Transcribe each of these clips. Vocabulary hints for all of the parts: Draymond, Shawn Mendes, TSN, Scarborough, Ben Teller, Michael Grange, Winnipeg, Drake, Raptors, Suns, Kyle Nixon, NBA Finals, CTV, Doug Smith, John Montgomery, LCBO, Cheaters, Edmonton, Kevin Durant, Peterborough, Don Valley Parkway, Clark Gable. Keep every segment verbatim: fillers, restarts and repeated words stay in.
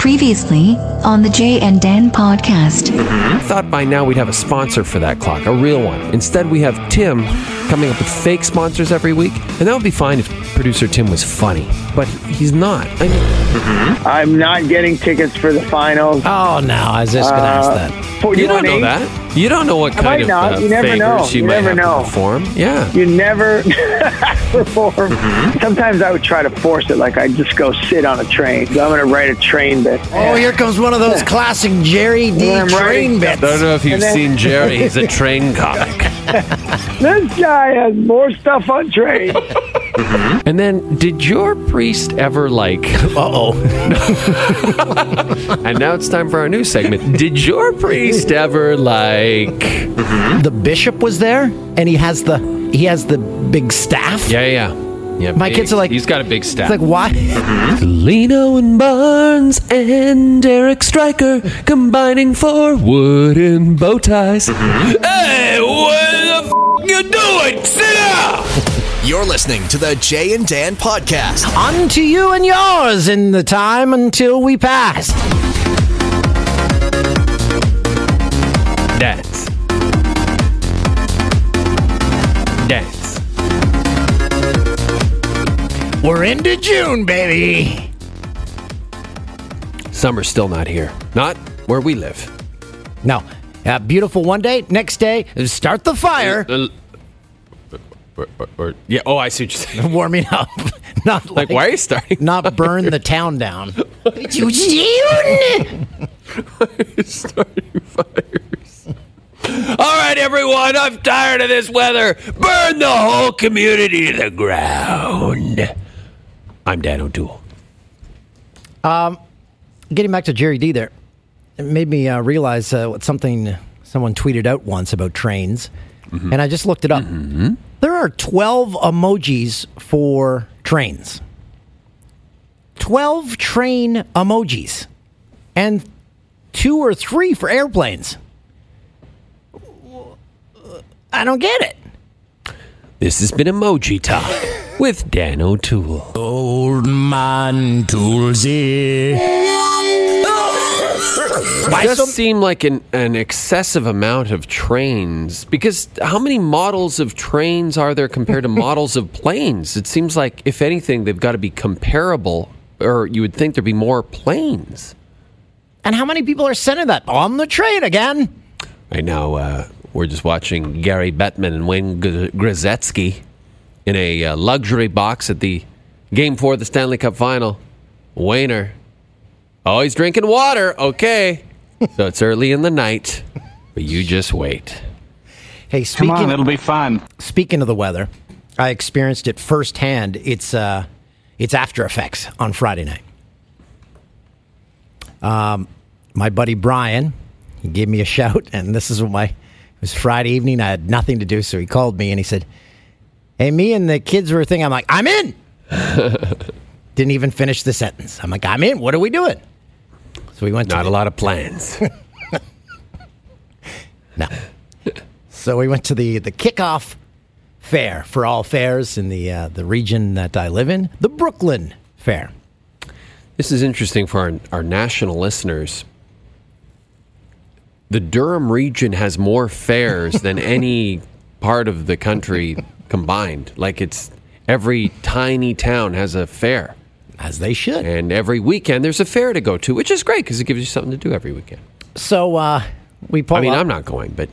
Previously on the Jay and Dan Podcast. I thought by now we'd have a sponsor for that clock, a real one. Instead, we have Tim coming up with fake sponsors every week, and that would be fine if producer Tim was funny, but he's not. I mean, mm-hmm. I'm not getting tickets for the finals. Oh, no, I was just going to uh, ask that. For, you you don't know eight? That. You don't know what I kind of not. Uh, you never know. You, you never know. Perform. Yeah. You never perform. Mm-hmm. Sometimes I would try to force it, like I'd just go sit on a train. So I'm going to write a train bit. Oh, yeah. Here comes one of those classic Jerry D well, train bits. I don't know if you've then, seen Jerry. He's a train comic. This guy has more stuff on train. Mm-hmm. And then, did your priest ever, like, uh-oh, and now it's time for our new segment, did your priest ever, like, mm-hmm. the bishop was there, and he has the, he has the big staff? Yeah, yeah. Yeah, my big, kids are like, he's got a big staff. It's like, why? Mm-hmm. Lino and Barnes and Derek Stryker combining for wooden bow ties. Mm-hmm. Hey, what the f*** you doing? Sit down! You're listening to the Jay and Dan Podcast. Unto you and yours in the time until we pass. Dance. Dance. We're into June, baby. Summer's still not here. Not where we live. No. Uh, beautiful one day. Next day, start the fire. Uh, uh, Or, or, or, yeah. Oh, I see what you're saying. Warming up. Not like, like, why are you starting? Not burn the town down. You Why are you starting fires? All right, everyone. I'm tired of this weather. Burn the whole community to the ground. I'm Dan O'Toole. Um, getting back to Jerry D there, it made me uh, realize uh, what something someone tweeted out once about trains. Mm-hmm. And I just looked it up. Mm-hmm. There are twelve emojis for trains. twelve train emojis. And two or three for airplanes. I don't get it. This has been Emoji Talk with Dan O'Toole. Old man Toolsy. It does seem like an, an excessive amount of trains, because how many models of trains are there compared to models of planes? It seems like, if anything, they've got to be comparable, or you would think there'd be more planes. And how many people are sending that? On the train again. Right now, uh, we're just watching Gary Bettman and Wayne Gretzky in a uh, luxury box at the Game four of the Stanley Cup Final. Wayner. Oh, he's drinking water. Okay. So it's early in the night, but you just wait. Hey, speaking, come on, it'll be fun. Speaking of the weather, I experienced it firsthand. It's uh, it's After Effects on Friday night. Um, my buddy Brian, he gave me a shout, and this is what my, it was Friday evening. I had nothing to do, so he called me, and he said, hey, me and the kids were thinking, I'm like, I'm in! Didn't even finish the sentence. I'm like, I'm in. What are we doing? So we went to... Not the- a lot of plans. No. So we went to the, the kickoff fair for all fairs in the uh, the region that I live in, the Brooklyn Fair. This is interesting for our, our national listeners. The Durham region has more fairs than any part of the country combined. Like, it's... Every tiny town has a fair. As they should. And every weekend there's a fair to go to, which is great because it gives you something to do every weekend. So uh, we pull up. I mean, up. I'm not going, but...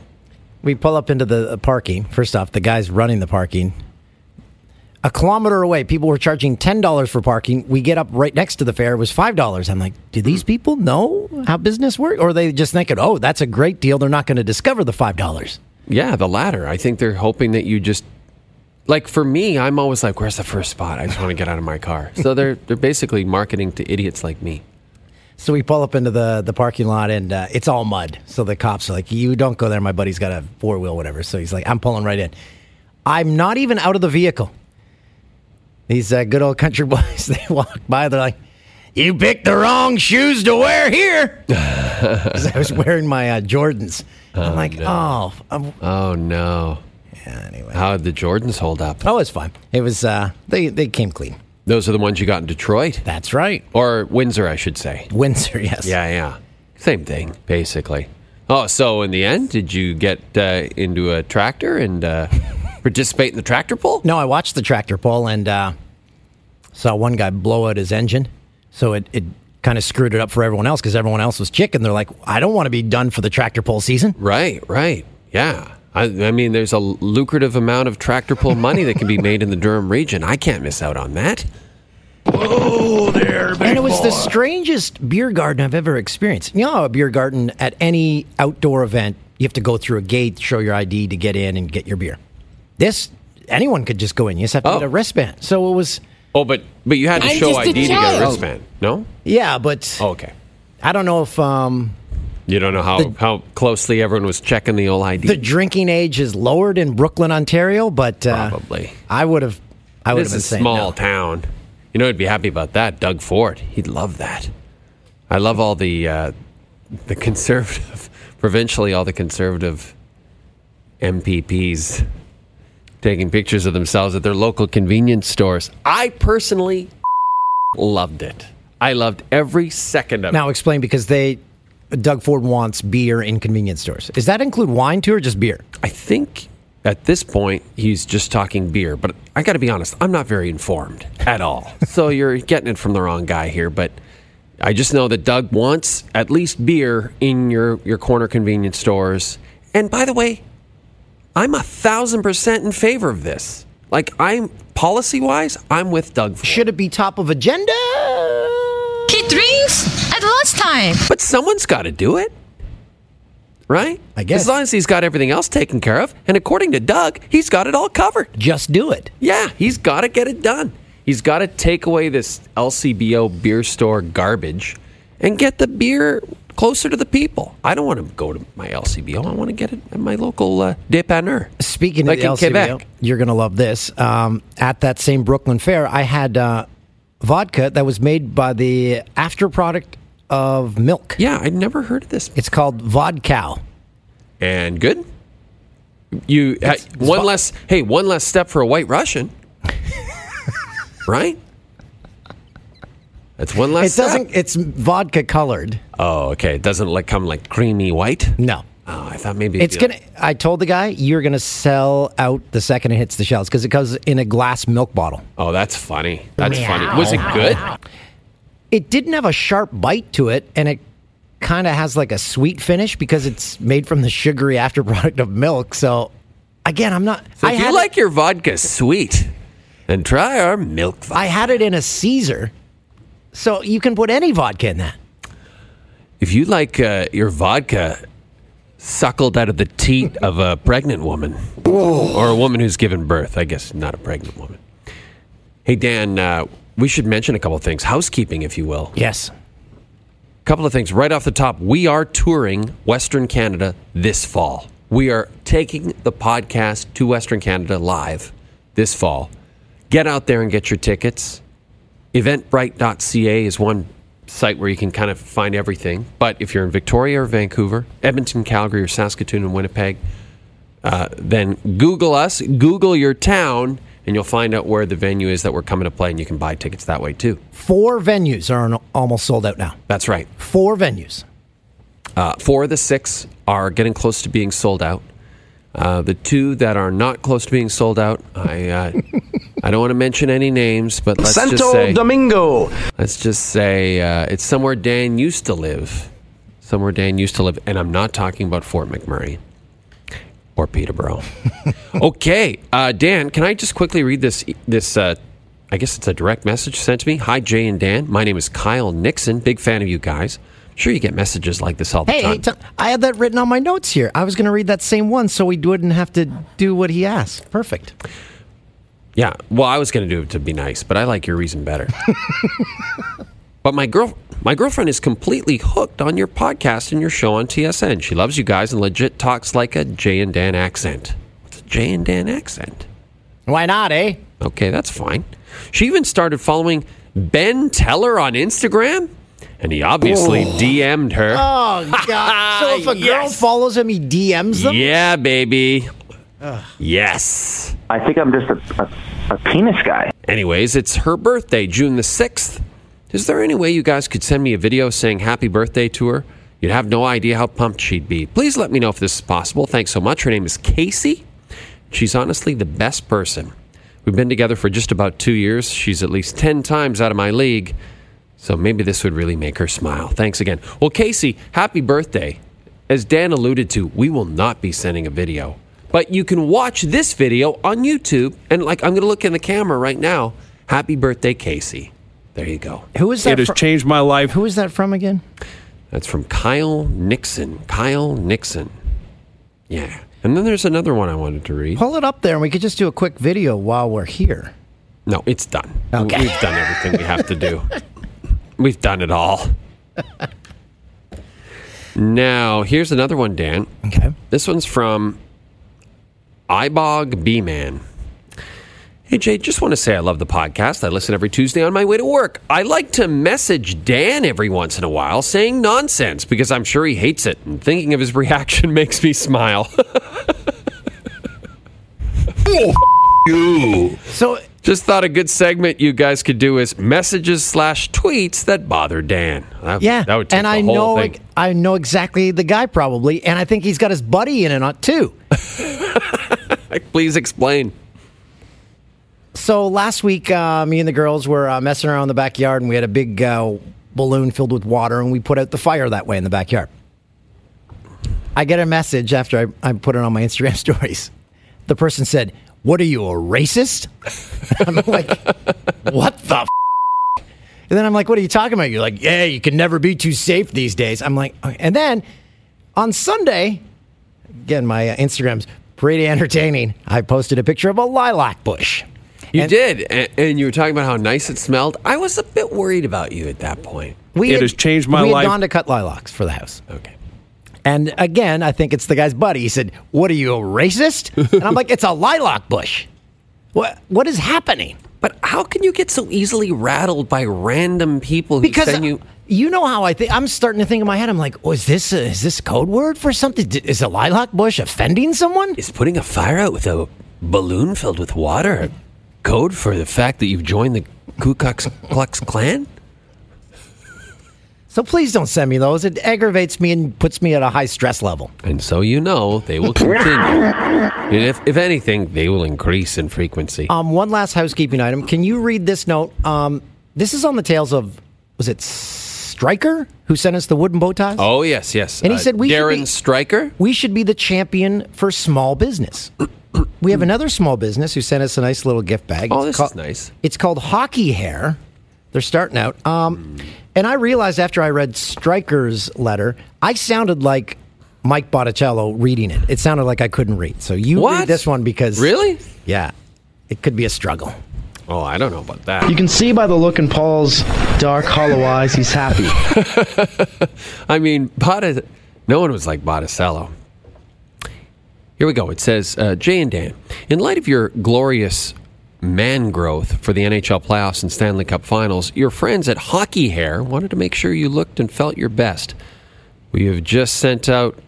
We pull up into the parking. First off, the guy's running the parking. A kilometer away, people were charging ten dollars for parking. We get up right next to the fair. It was five dollars. I'm like, do these people know how business works? Or are they just thinking, oh, that's a great deal. They're not going to discover the five dollars. Yeah, the latter. I think they're hoping that you just... Like, for me, I'm always like, where's the first spot? I just want to get out of my car. So they're they're basically marketing to idiots like me. So we pull up into the, the parking lot, and uh, it's all mud. So the cops are like, you don't go there. My buddy's got a four-wheel, whatever. So he's like, I'm pulling right in. I'm not even out of the vehicle. These uh, good old country boys, they walk by. They're like, you picked the wrong shoes to wear here. Because I was wearing my uh, Jordans. Oh, I'm like, no. oh. I'm- oh, no. Anyway. How did the Jordans hold up? Oh, it's fine. It was, uh, they, they came clean. Those are the ones you got in Detroit? That's right. Or Windsor, I should say. Windsor, yes. Yeah, yeah. Same thing, basically. Oh, so in the end, did you get uh, into a tractor and uh, participate in the tractor pull? No, I watched the tractor pull and uh, saw one guy blow out his engine. So it, it kind of screwed it up for everyone else because everyone else was chicken. They're like, I don't want to be done for the tractor pull season. Right, right. Yeah. I, I mean, there's a lucrative amount of tractor pull money that can be made in the Durham region. I can't miss out on that. Whoa there, big boy. And it was the strangest beer garden I've ever experienced. You know how a beer garden at any outdoor event, you have to go through a gate, show your I D to get in and get your beer. This, anyone could just go in. You just have to oh. get a wristband. So it was... Oh, but but you had to I'm show I D to get a wristband, no? Yeah, but... Oh, okay. I don't know if... Um, You don't know how, the, how closely everyone was checking the old I D. The drinking age is lowered in Brooklyn, Ontario, but uh, probably I would have. I would have been saying no. This is a small town. You know, I'd be happy about that. Doug Ford, he'd love that. I love all the uh, the conservative, provincially, all the conservative M P Ps taking pictures of themselves at their local convenience stores. I personally loved it. I loved every second of it. Now explain because they. Doug Ford wants beer in convenience stores. Does that include wine, too, or just beer? I think at this point, he's just talking beer. But I got to be honest, I'm not very informed at all. So you're getting it from the wrong guy here. But I just know that Doug wants at least beer in your, your corner convenience stores. And by the way, I'm a thousand percent in favor of this. Like, I'm policy-wise, I'm with Doug Ford. Should it be top of agenda? Kid drinks? Time. But someone's got to do it, right? I guess. As long as he's got everything else taken care of. And according to Doug, he's got it all covered. Just do it. Yeah, he's got to get it done. He's got to take away this L C B O beer store garbage and get the beer closer to the people. I don't want to go to my L C B O. I want to get it at my local uh, dépanneur. Speaking like of the L C B O, Quebec. You're going to love this. Um, at that same Brooklyn Fair, I had uh, vodka that was made by the after product of milk. Yeah, I'd never heard of this. It's called vodka. And good? You it's, it's one vo- less hey, one less step for a white Russian. Right? That's one less it step. Doesn't it's vodka colored. Oh, okay. It doesn't like come like creamy white? No. Oh, I thought maybe it's gonna I told the guy you're gonna sell out the second it hits the shelves because it comes in a glass milk bottle. Oh, that's funny. That's meow. Funny. Was it good? It didn't have a sharp bite to it, and it kind of has like a sweet finish because it's made from the sugary afterproduct of milk. So, again, I'm not... So I if you like it, your vodka sweet, then try our milk vodka. I had it in a Caesar, so you can put any vodka in that. If you like uh, your vodka suckled out of the teat of a pregnant woman, or a woman who's given birth, I guess not a pregnant woman. Hey, Dan... Uh, We should mention a couple of things. Housekeeping, if you will. Yes. A couple of things right off the top. We are touring Western Canada this fall. We are taking the podcast to Western Canada live this fall. Get out there and get your tickets. Eventbrite dot C A is one site where you can kind of find everything. But if you're in Victoria or Vancouver, Edmonton, Calgary, or Saskatoon, and Winnipeg, uh, then Google us, Google your town, and you'll find out where the venue is that we're coming to play, and you can buy tickets that way, too. Four venues are almost sold out now. That's right. Four venues. Uh, four of the six are getting close to being sold out. Uh, the two that are not close to being sold out, I uh, I don't want to mention any names, but let's Santo just say... Santo Domingo! Let's just say uh, it's somewhere Dan used to live. Somewhere Dan used to live, and I'm not talking about Fort McMurray. Or Peterborough. Okay, uh, Dan, can I just quickly read this, This uh, I guess it's a direct message sent to me. Hi, Jay and Dan. My name is Kyle Nixon. Big fan of you guys. I'm sure you get messages like this all the hey, time. Hey, t- I had that written on my notes here. I was going to read that same one so we wouldn't have to do what he asked. Perfect. Yeah, well, I was going to do it to be nice, but I like your reason better. But my girl, my girlfriend is completely hooked on your podcast and your show on T S N. She loves you guys and legit talks like a Jay and Dan accent. What's a Jay and Dan accent? Why not, eh? Okay, that's fine. She even started following Ben Teller on Instagram, and he obviously oh. D M'd her. Oh, God. So if a yes. girl follows him, he D Ms them? Yeah, baby. Ugh. Yes. I think I'm just a... a- a penis guy. Anyways, it's her birthday, June the sixth. Is there any way you guys could send me a video saying happy birthday to her? You'd have no idea how pumped she'd be. Please let me know if this is possible. Thanks so much. Her name is Casey. She's honestly the best person. We've been together for just about two years. She's at least ten times out of my league. So maybe this would really make her smile. Thanks again. Well, Casey, happy birthday. As Dan alluded to, we will not be sending a video. But you can watch this video on YouTube. And like, I'm going to look in the camera right now. Happy birthday, Casey. There you go. Who is that? It has fr- changed my life. Who is that from again? That's from Kyle Nixon. Kyle Nixon. Yeah. And then there's another one I wanted to read. Pull it up there, and we could just do a quick video while we're here. No, it's done. Okay. We've done everything we have to do. We've done it all. Now, here's another one, Dan. Okay. This one's from Ibog B-Man. Hey, Jay, just want to say I love the podcast. I listen every Tuesday on my way to work. I like to message Dan every once in a while saying nonsense because I'm sure he hates it, and thinking of his reaction makes me smile. Oh, f- you. So, just thought a good segment you guys could do is messages slash tweets that bother Dan. That, yeah, that would take and the I whole know thing. I know exactly the guy probably, and I think he's got his buddy in it on too. Please explain. So last week, uh, me and the girls were uh, messing around in the backyard, and we had a big uh, balloon filled with water, and we put out the fire that way in the backyard. I get a message after I, I put it on my Instagram stories. The person said, "What are you, a racist?" I'm like, "What the f-?" And then I'm like, "What are you talking about?" You're like, "Yeah, you can never be too safe these days." I'm like, okay. And then on Sunday, again, my uh, Instagram's pretty entertaining. I posted a picture of a lilac bush. You and, did, and, and you were talking about how nice it smelled. I was a bit worried about you at that point. We it had, has changed my we life. We had gone to cut lilacs for the house. Okay. And again, I think it's the guy's buddy. He said, "What are you, a racist?" And I'm like, "It's a lilac bush. What What is happening?" But how can you get so easily rattled by random people who because send you... You know how I think. I'm starting to think in my head, I'm like, oh, is this a, is this a code word for something? Is a lilac bush offending someone? Is putting a fire out with a balloon filled with water code for the fact that you've joined the Ku Klux, Klux Klan? So please don't send me those. It aggravates me and puts me at a high stress level. And so you know they will continue. And if, if anything, they will increase in frequency. Um, one last housekeeping item. Can you read this note? Um, this is on the tails of, was it Stryker who sent us the wooden bow ties? Oh, yes, yes. And he uh, said, we Darren should be, Stryker? We should be the champion for small business. We have another small business who sent us a nice little gift bag. Oh, this is nice. It's called Hockey Hair. They're starting out. Um, mm. And I realized after I read Stryker's letter, I sounded like Mike Botticello reading it. It sounded like I couldn't read. So you what? Read this one because... Really? Yeah. It could be a struggle. Oh, I don't know about that. You can see by the look in Paul's dark, hollow eyes, he's happy. I mean, Botticello, no one was like Botticello. Here we go. It says, uh, Jay and Dan, in light of your glorious man growth for the N H L playoffs and Stanley Cup finals, your friends at Hockey Hair wanted to make sure you looked and felt your best. We have just sent out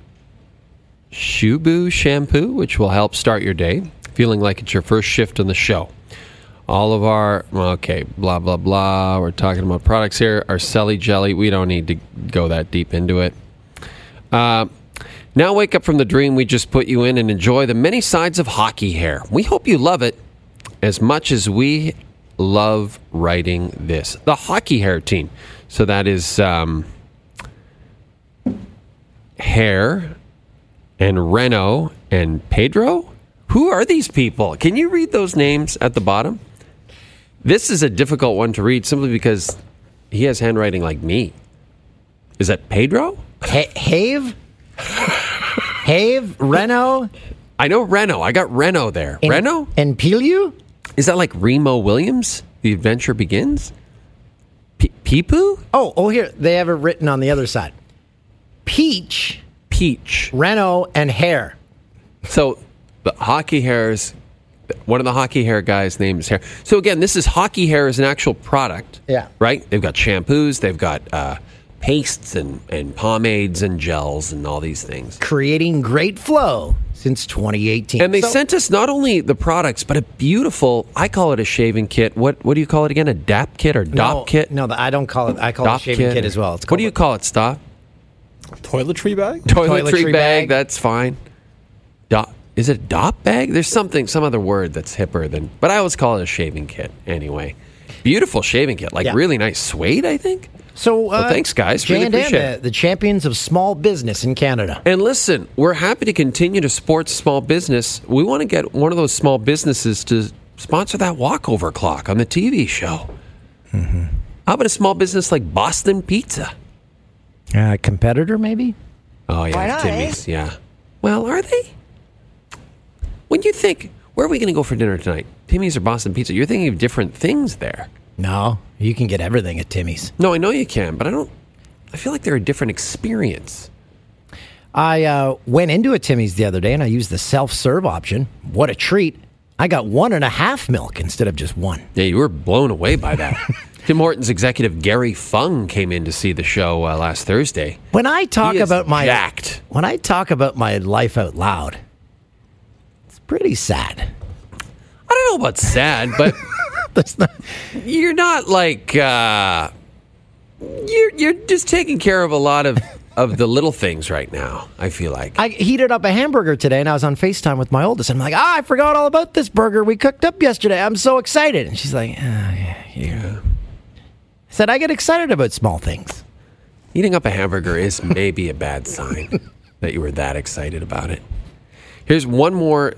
Shubu shampoo, which will help start your day, feeling like it's your first shift on the show. All of our, okay, blah, blah, blah. We're talking about products here. Our Selly Jelly. We don't need to go that deep into it. Uh... Now wake up from the dream we just put you in and enjoy the many sides of Hockey Hair. We hope you love it as much as we love writing this. The Hockey Hair team. So that is um, Hair and Reno and Pedro. Who are these people? Can you read those names at the bottom? This is a difficult one to read simply because he has handwriting like me. Is that Pedro? H- Have? Have, Reno. I know Reno. I got Reno there. And, Reno? And Pilu? Is that like Remo Williams? The adventure begins? P- Peepu? Oh, oh, here. They have it written on the other side. Peach. Peach. Reno and Hair. So the Hockey Hair's, one of the Hockey Hair guys' name is Hair. So again, this is Hockey Hair is an actual product. Yeah. Right? They've got shampoos. They've got... Uh, pastes and, and pomades and gels and all these things. Creating great flow since twenty eighteen. And they so, sent us not only the products, but a beautiful, I call it a shaving kit. What what do you call it again? A D A P kit or D O P no, kit? No, I don't call it. I call D O P it a shaving kit, kit as well. It's what do you call it, Stop? Toiletry bag? Toiletry, Toiletry bag, bag, that's fine. D O P. Is it a D O P bag? There's something, some other word that's hipper than, but I always call it a shaving kit anyway. Beautiful shaving kit, like yeah. really nice suede, I think. So, uh, well, thanks, guys. Jay really and appreciate Dan, it. The champions of small business in Canada. And listen, we're happy to continue to support small business. We want to get one of those small businesses to sponsor that walkover clock on the T V show. Mm-hmm. How about a small business like Boston Pizza? A uh, competitor, maybe? Oh, yeah. Why Timmy's, not, eh? Yeah. Well, are they? When you think, where are we going to go for dinner tonight? Timmy's or Boston Pizza? You're thinking of different things there. No, you can get everything at Timmy's. No, I know you can, but I don't. I feel like they're a different experience. I uh, went into a Timmy's the other day, and I used the self-serve option. What a treat. I got one and a half milk instead of just one. Yeah, you were blown away by that. Tim Hortons executive Gary Fung came in to see the show uh, last Thursday. When I talk about my jacked. When I talk about my life out loud, it's pretty sad. I don't know about sad, but... That's not, you're not like uh, you're you're just taking care of a lot of, of the little things right now. I feel like I heated up a hamburger today, and I was on FaceTime with my oldest. And I'm like, ah, oh, I forgot all about this burger we cooked up yesterday. I'm so excited, and she's like, oh, yeah, yeah. I said I get excited about small things. Eating up a hamburger is maybe a bad sign that you were that excited about it. Here's one more.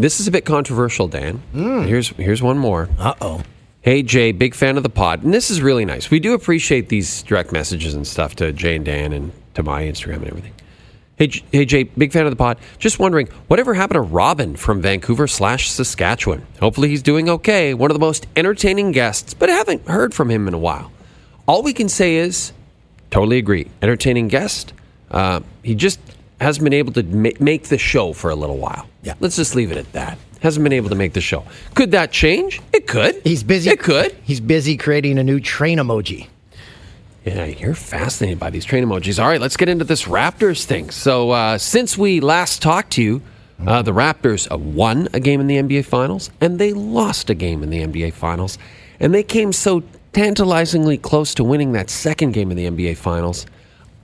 This is a bit controversial, Dan. Mm. Here's here's one more. Uh-oh. Hey, Jay, big fan of the pod. And this is really nice. We do appreciate these direct messages and stuff to Jay and Dan and to my Instagram and everything. Hey, J- hey Jay, big fan of the pod. Just wondering, whatever happened to Robin from Vancouver slash Saskatchewan? Hopefully he's doing okay. One of the most entertaining guests, but I haven't heard from him in a while. All we can say is, totally agree. Entertaining guest. Uh, he just... hasn't been able to make the show for a little while. Yeah. Let's just leave it at that. Hasn't been able to make the show. Could that change? It could. He's busy. It could. He's busy creating a new train emoji. Yeah, you're fascinated by these train emojis. All right, let's get into this Raptors thing. So uh, since we last talked to you, uh, the Raptors uh, won a game in the N B A Finals, and they lost a game in the N B A Finals. And they came so tantalizingly close to winning that second game in the N B A Finals.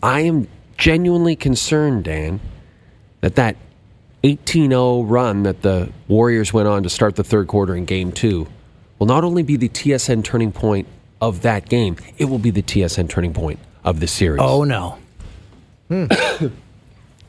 I am... genuinely concerned, Dan, that that eighteen oh run that the Warriors went on to start the third quarter in game two will not only be the T S N turning point of that game, it will be the T S N turning point of the series. Oh, no. Hmm.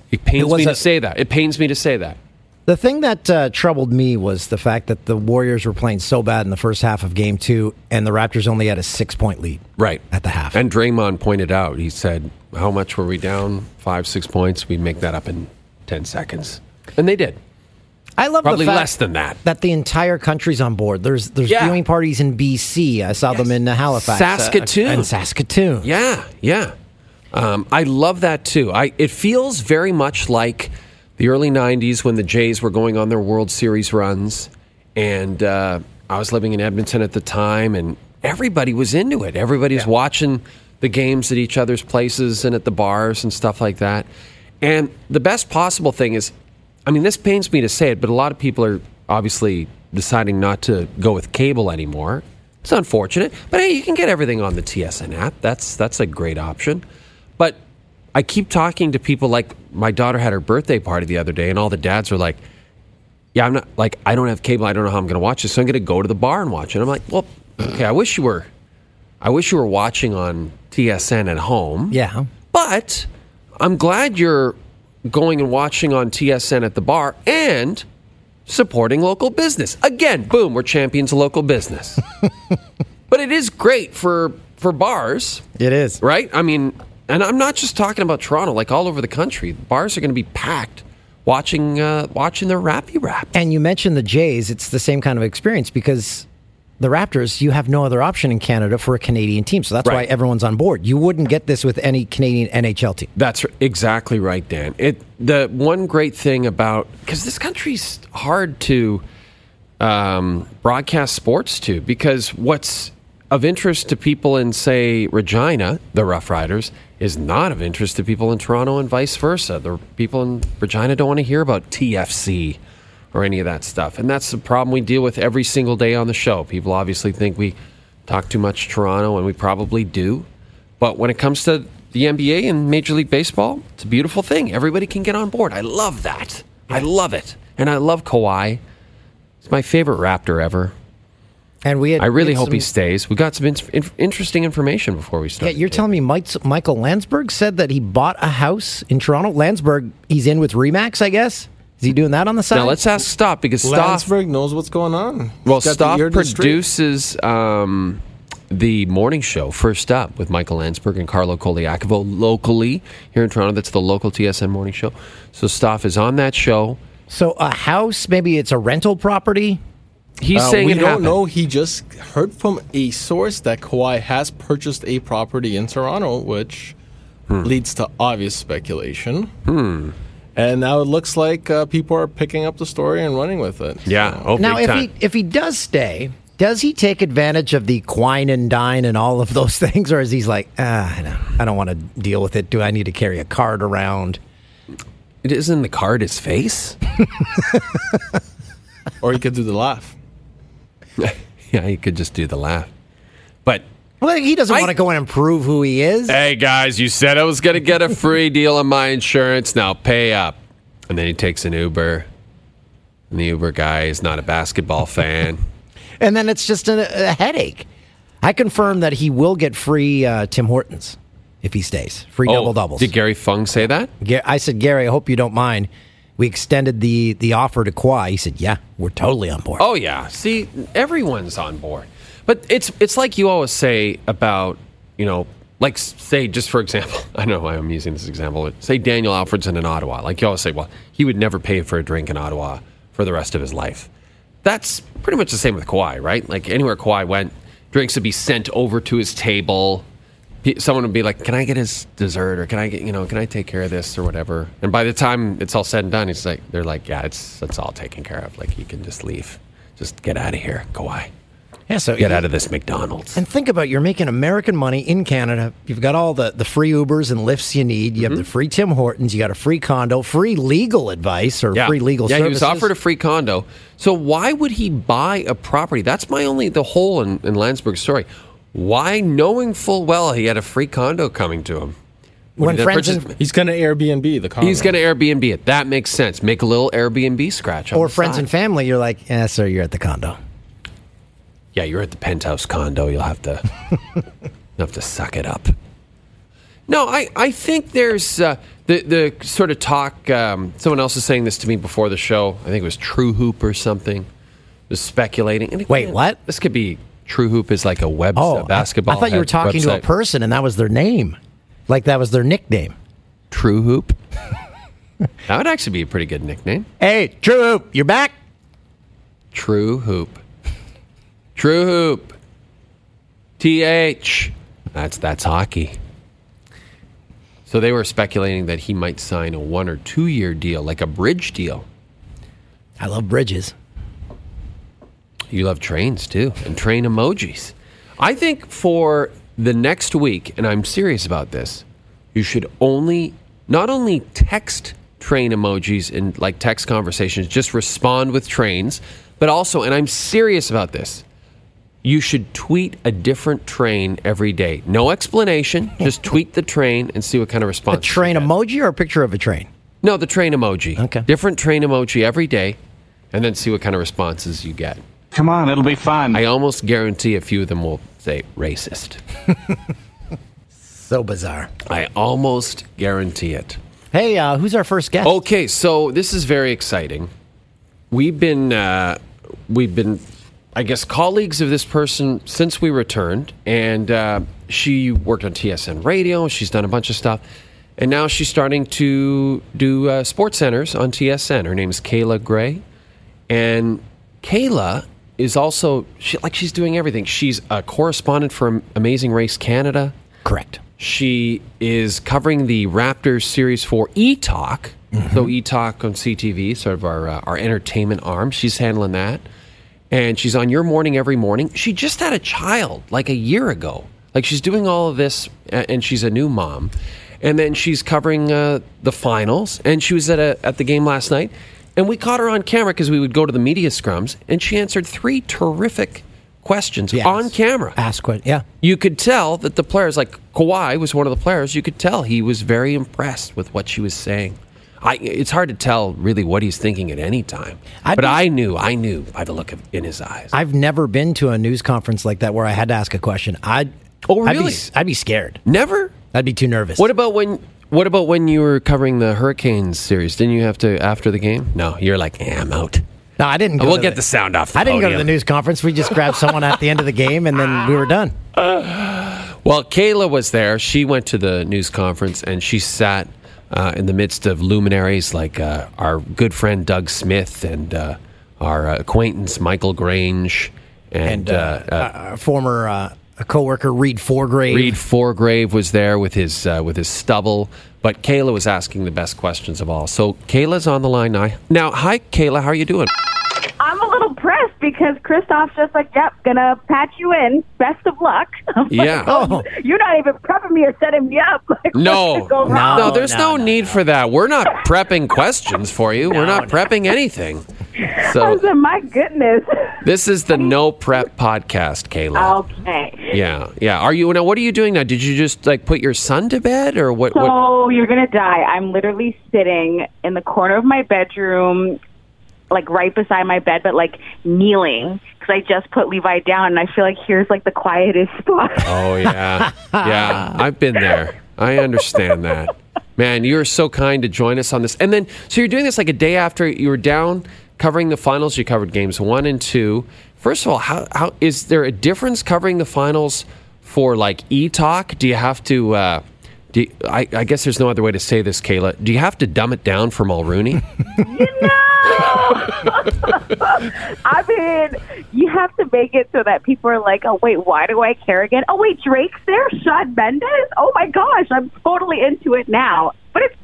It pains it me a, to say that. It pains me to say that. The thing that uh, troubled me was the fact that the Warriors were playing so bad in the first half of game two, and the Raptors only had a six-point lead right at the half. And Draymond pointed out, he said... how much were we down? Five, six points. We make that up in ten seconds, and they did. I love probably the fact less than that. That the entire country's on board. There's there's yeah. viewing parties in B C. I saw yes. them in Halifax, Saskatoon, uh, and Saskatoon. Yeah, yeah. Um, I love that too. I it feels very much like the early nineties when the Jays were going on their World Series runs, and uh, I was living in Edmonton at the time, and everybody was into it. Everybody's yeah. watching the games at each other's places and at the bars and stuff like that. And the best possible thing is, I mean, this pains me to say it, but a lot of people are obviously deciding not to go with cable anymore. It's unfortunate, but hey, you can get everything on the T S N app. That's that's a great option. But I keep talking to people like my daughter had her birthday party the other day, and all the dads are like, yeah, I'm not like, I don't have cable. I don't know how I'm going to watch this. So I'm going to go to the bar and watch it. I'm like, well, okay, I wish you were, I wish you were watching on T S N at home. Yeah. But I'm glad you're going and watching on T S N at the bar and supporting local business. Again, boom, we're champions of local business. But it is great for, for bars. It is. Right? I mean, and I'm not just talking about Toronto, like all over the country. Bars are going to be packed watching uh, watching their rappy rap. And you mentioned the Jays. It's the same kind of experience because... the Raptors, you have no other option in Canada for a Canadian team, so that's right. why everyone's on board. You wouldn't get this with any Canadian N H L team. That's exactly right, Dan. It the one great thing about... because this country's hard to um, broadcast sports to, because what's of interest to people in, say, Regina, the Rough Riders, is not of interest to people in Toronto and vice versa. The people in Regina don't want to hear about T F C or any of that stuff. And that's the problem we deal with every single day on the show. People obviously think we talk too much Toronto, and we probably do. But when it comes to the N B A and Major League Baseball, it's a beautiful thing. Everybody can get on board. I love that. I love it. And I love Kawhi. He's my favorite Raptor ever. And we had, I really hope some, he stays. We got some in, in, interesting information before we started. Yeah, you're telling me Mike's, Michael Landsberg said that he bought a house in Toronto? Landsberg, he's in with Remax, I guess? Is he doing that on the side? Now let's ask Stoff, because Stoff... Landsberg knows what's going on. Well, Stoff produces um, the morning show, First Up, with Michael Landsberg and Carlo Coliacovo locally here in Toronto. That's the local T S N morning show. So Stoff is on that show. So a house, maybe it's a rental property? He's uh, saying we it don't happened. know. He just heard from a source that Kawhi has purchased a property in Toronto, which hmm. leads to obvious speculation. Hmm. And now it looks like uh, people are picking up the story and running with it. Yeah. So. Oh, now, if he, if he does stay, does he take advantage of the quine and dine and all of those things? Or is he like, ah, no, I don't want to deal with it. Do I need to carry a card around? It isn't the card, his face. Or he could do the laugh. Yeah, he could just do the laugh. But well, he doesn't I, want to go in and prove who he is. Hey, guys, you said I was going to get a free deal on my insurance. Now pay up. And then he takes an Uber. And the Uber guy is not a basketball fan. And then it's just a, a headache. I confirm that he will get free uh, Tim Hortons if he stays. Free oh, double-doubles. Did Gary Fung say that? I said, Gary, I hope you don't mind. We extended the, the offer to Kawhi. He said, yeah, we're totally on board. Oh, yeah. See, everyone's on board. But it's it's like you always say about, you know, like, say, just for example, I don't know why I'm using this example, say Daniel Alfredson in Ottawa. Like, you always say, well, he would never pay for a drink in Ottawa for the rest of his life. That's pretty much the same with Kawhi, right? Like, anywhere Kawhi went, drinks would be sent over to his table. Someone would be like, can I get his dessert, or can I get, you know, can I take care of this or whatever? And by the time it's all said and done, it's like, they're like, yeah, it's, it's all taken care of. Like, you can just leave. Just get out of here, Kawhi. Yeah, so get he, out of this McDonald's. And think about, you're making American money in Canada. You've got all the, the free Ubers and Lyfts you need. You mm-hmm. have the free Tim Hortons. You got a free condo, free legal advice or yeah. free legal yeah, services. Yeah, he was offered a free condo. So why would he buy a property? That's my only, the hole in, in Landsberg's story. Why, knowing full well he had a free condo coming to him? When friends purchase, and, he's going to Airbnb the condo. He's going to Airbnb it. That makes sense. Make a little Airbnb scratch on or the friends side. And family, you're like, eh, sir, you're at the condo. Yeah, you're at the penthouse condo. You'll have to you'll have to suck it up. No, I, I think there's uh, the, the sort of talk, um, someone else was saying this to me before the show. I think it was True Hoop or something. Was speculating. And again, wait, what? This could be... True Hoop is like a web oh, basketball. I thought you were talking website. to a person, and that was their name, like that was their nickname. True Hoop. That would actually be a pretty good nickname. Hey, True Hoop, you're back. True Hoop. True Hoop. T H. That's that's hockey. So they were speculating that he might sign a one or two year deal, like a bridge deal. I love bridges. You love trains, too, and train emojis. I think for the next week, and I'm serious about this, you should only, not only text train emojis in like text conversations, just respond with trains, but also, and I'm serious about this, you should tweet a different train every day. No explanation, just tweet the train and see what kind of response. A train emoji or a picture of a train? No, the train emoji. Okay. Different train emoji every day, and then see what kind of responses you get. Come on, it'll be fun. I almost guarantee a few of them will say racist. So bizarre. I almost guarantee it. Hey, uh, who's our first guest? Okay, so this is very exciting. We've been, uh, we've been, I guess, colleagues of this person since we returned, and uh, she worked on T S N Radio. She's done a bunch of stuff, and now she's starting to do uh, sports centers on T S N. Her name is Kayla Grey, and Kayla is also, she, like, she's doing everything. She's a correspondent for Amazing Race Canada. Correct. She is covering the Raptors Series for E-Talk. Mm-hmm. So E-Talk on C T V, sort of our uh, our entertainment arm. She's handling that. and she's on Your Morning every morning. She just had a child like a year ago. Like, she's doing all of this, and she's a new mom. And then she's covering uh, the finals, and she was at a, at the game last night. And we caught her on camera because we would go to the media scrums, and she answered three terrific questions yes. on camera. Ask questions, yeah. You could tell that the players, like Kawhi was one of the players, you could tell he was very impressed with what she was saying. I, it's hard to tell really what he's thinking at any time. I'd but be, I knew, I knew by the look of, in his eyes. I've never been to a news conference like that where I had to ask a question. I'd, oh, really? I'd be, I'd be scared. Never? I'd be too nervous. What about when... What about when you were covering the Hurricanes series? Didn't you have to, after the game? No, you're like, eh, I'm out. No, I didn't go We'll to get the, the sound off the I didn't podium. go to the news conference. We just grabbed someone at the end of the game, and then we were done. Well, Kayla was there. She went to the news conference, and she sat uh, in the midst of luminaries like uh, our good friend Doug Smith and uh, our uh, acquaintance Michael Grange. And, and uh, uh, uh, our former... Uh, A coworker, Reed Forgrave. Reed Forgrave was there with his uh, with his stubble, but Kayla was asking the best questions of all. So Kayla's on the line now. Now, hi, Kayla. How are you doing? I'm a little pressed because Christoph's just like, yep, gonna patch you in. Best of luck. I'm yeah. Like, oh, oh. You're not even prepping me or setting me up. Like, no. No, no, there's no, no, no need no. for that. We're not prepping questions for you. No, We're not no. prepping anything. So, I was like, my goodness. This is the No Prep Podcast, Kayla. Okay. Yeah, yeah. Are you now? What are you doing now? Did you just like put your son to bed, or what? So what? You're gonna die. I'm literally sitting in the corner of my bedroom, like right beside my bed, but like kneeling because I just put Levi down, and I feel like here's like the quietest spot. Oh yeah, yeah. I've been there. I understand that. Man, you are so kind to join us on this. And then, so you're doing this like a day after you were down. Covering the finals, you covered games one and two. First of all, how, how is there a difference covering the finals for like E-Talk? Do you have to? Uh, do you, I, I guess there's no other way to say this, Kayla. Do you have to dumb it down for Mulrooney? You know, I mean, you have to make it so that people are like, "Oh wait, why do I care again? Oh wait, Drake's there, Shawn Mendes. Oh my gosh, I'm totally into it now." But it's.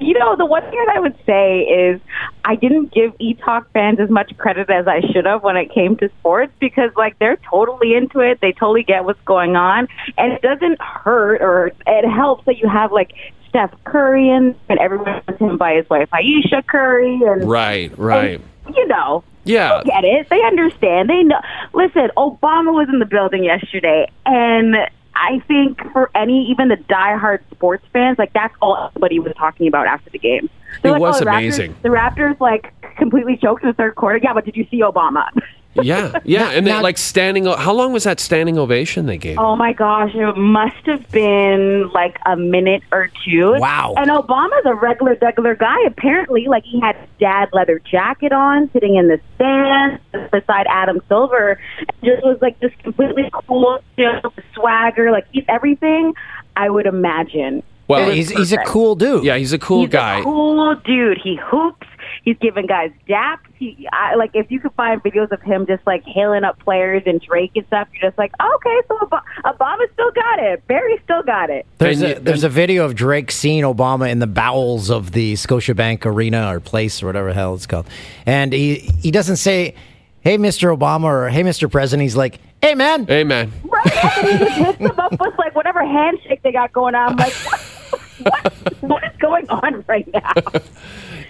You know, the one thing that I would say is I didn't give E-Talk fans as much credit as I should have when it came to sports because, like, they're totally into it. They totally get what's going on. And it doesn't hurt or it helps that you have, like, Steph Curry in, and everyone knows him by his wife, Ayesha Curry. And, right, right. And, you know. Yeah. They get it. They understand. They know. Listen, Obama was in the building yesterday, and – I think for any, even the diehard sports fans, like that's all everybody was talking about after the game. They're it like, was oh, the amazing. Raptors, the Raptors like completely choked in the third quarter. Yeah, but did you see Obama? Yeah, yeah. And then like standing, how long was that standing ovation they gave? Oh my gosh, it must have been like a minute or two. Wow. And Obama's a regular, regular guy apparently. Like he had his dad leather jacket on, sitting in the stands beside Adam Silver. Just was like just completely cool, you know, swagger. Like he's everything I would imagine. Well, he's perfect. He's a cool dude. Yeah, he's a cool he's guy. A cool dude. He hoops. He's giving guys daps. He, I, like, if you could find videos of him just, like, hailing up players and Drake and stuff, you're just like, okay, so Ob- Obama still got it. Barry still got it. There's a, there's a video of Drake seeing Obama in the bowels of the Scotiabank Arena or place or whatever the hell it's called. And he, he doesn't say, hey, Mister Obama or hey, Mister President. He's like, hey, man. Hey, man. Right. And he just hits him up with, like, whatever handshake they got going on. I'm like, what? What is going on right now?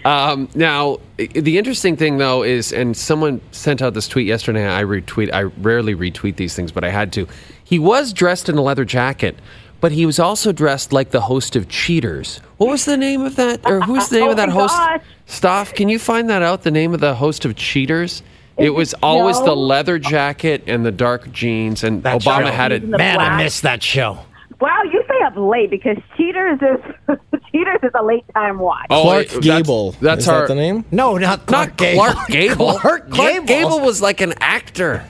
Um, now, the interesting thing, though, is, and someone sent out this tweet yesterday, I retweet, I rarely retweet these things, but I had to. He was dressed in a leather jacket, but he was also dressed like the host of Cheaters. What was the name of that? Or who was the name oh of that host? Gosh. Staff, can you find that out, the name of the host of Cheaters? It, it was always no. the leather jacket and the dark jeans, and that Obama show. had it. Man, black. I missed that show. Wow, you stay up late because Cheaters is Cheaters is a late time watch. Oh, Clark that's, Gable. That's is our, that the name? No, not Clark not Gable. Clark Gable. Clark Gable. Gable was like an actor.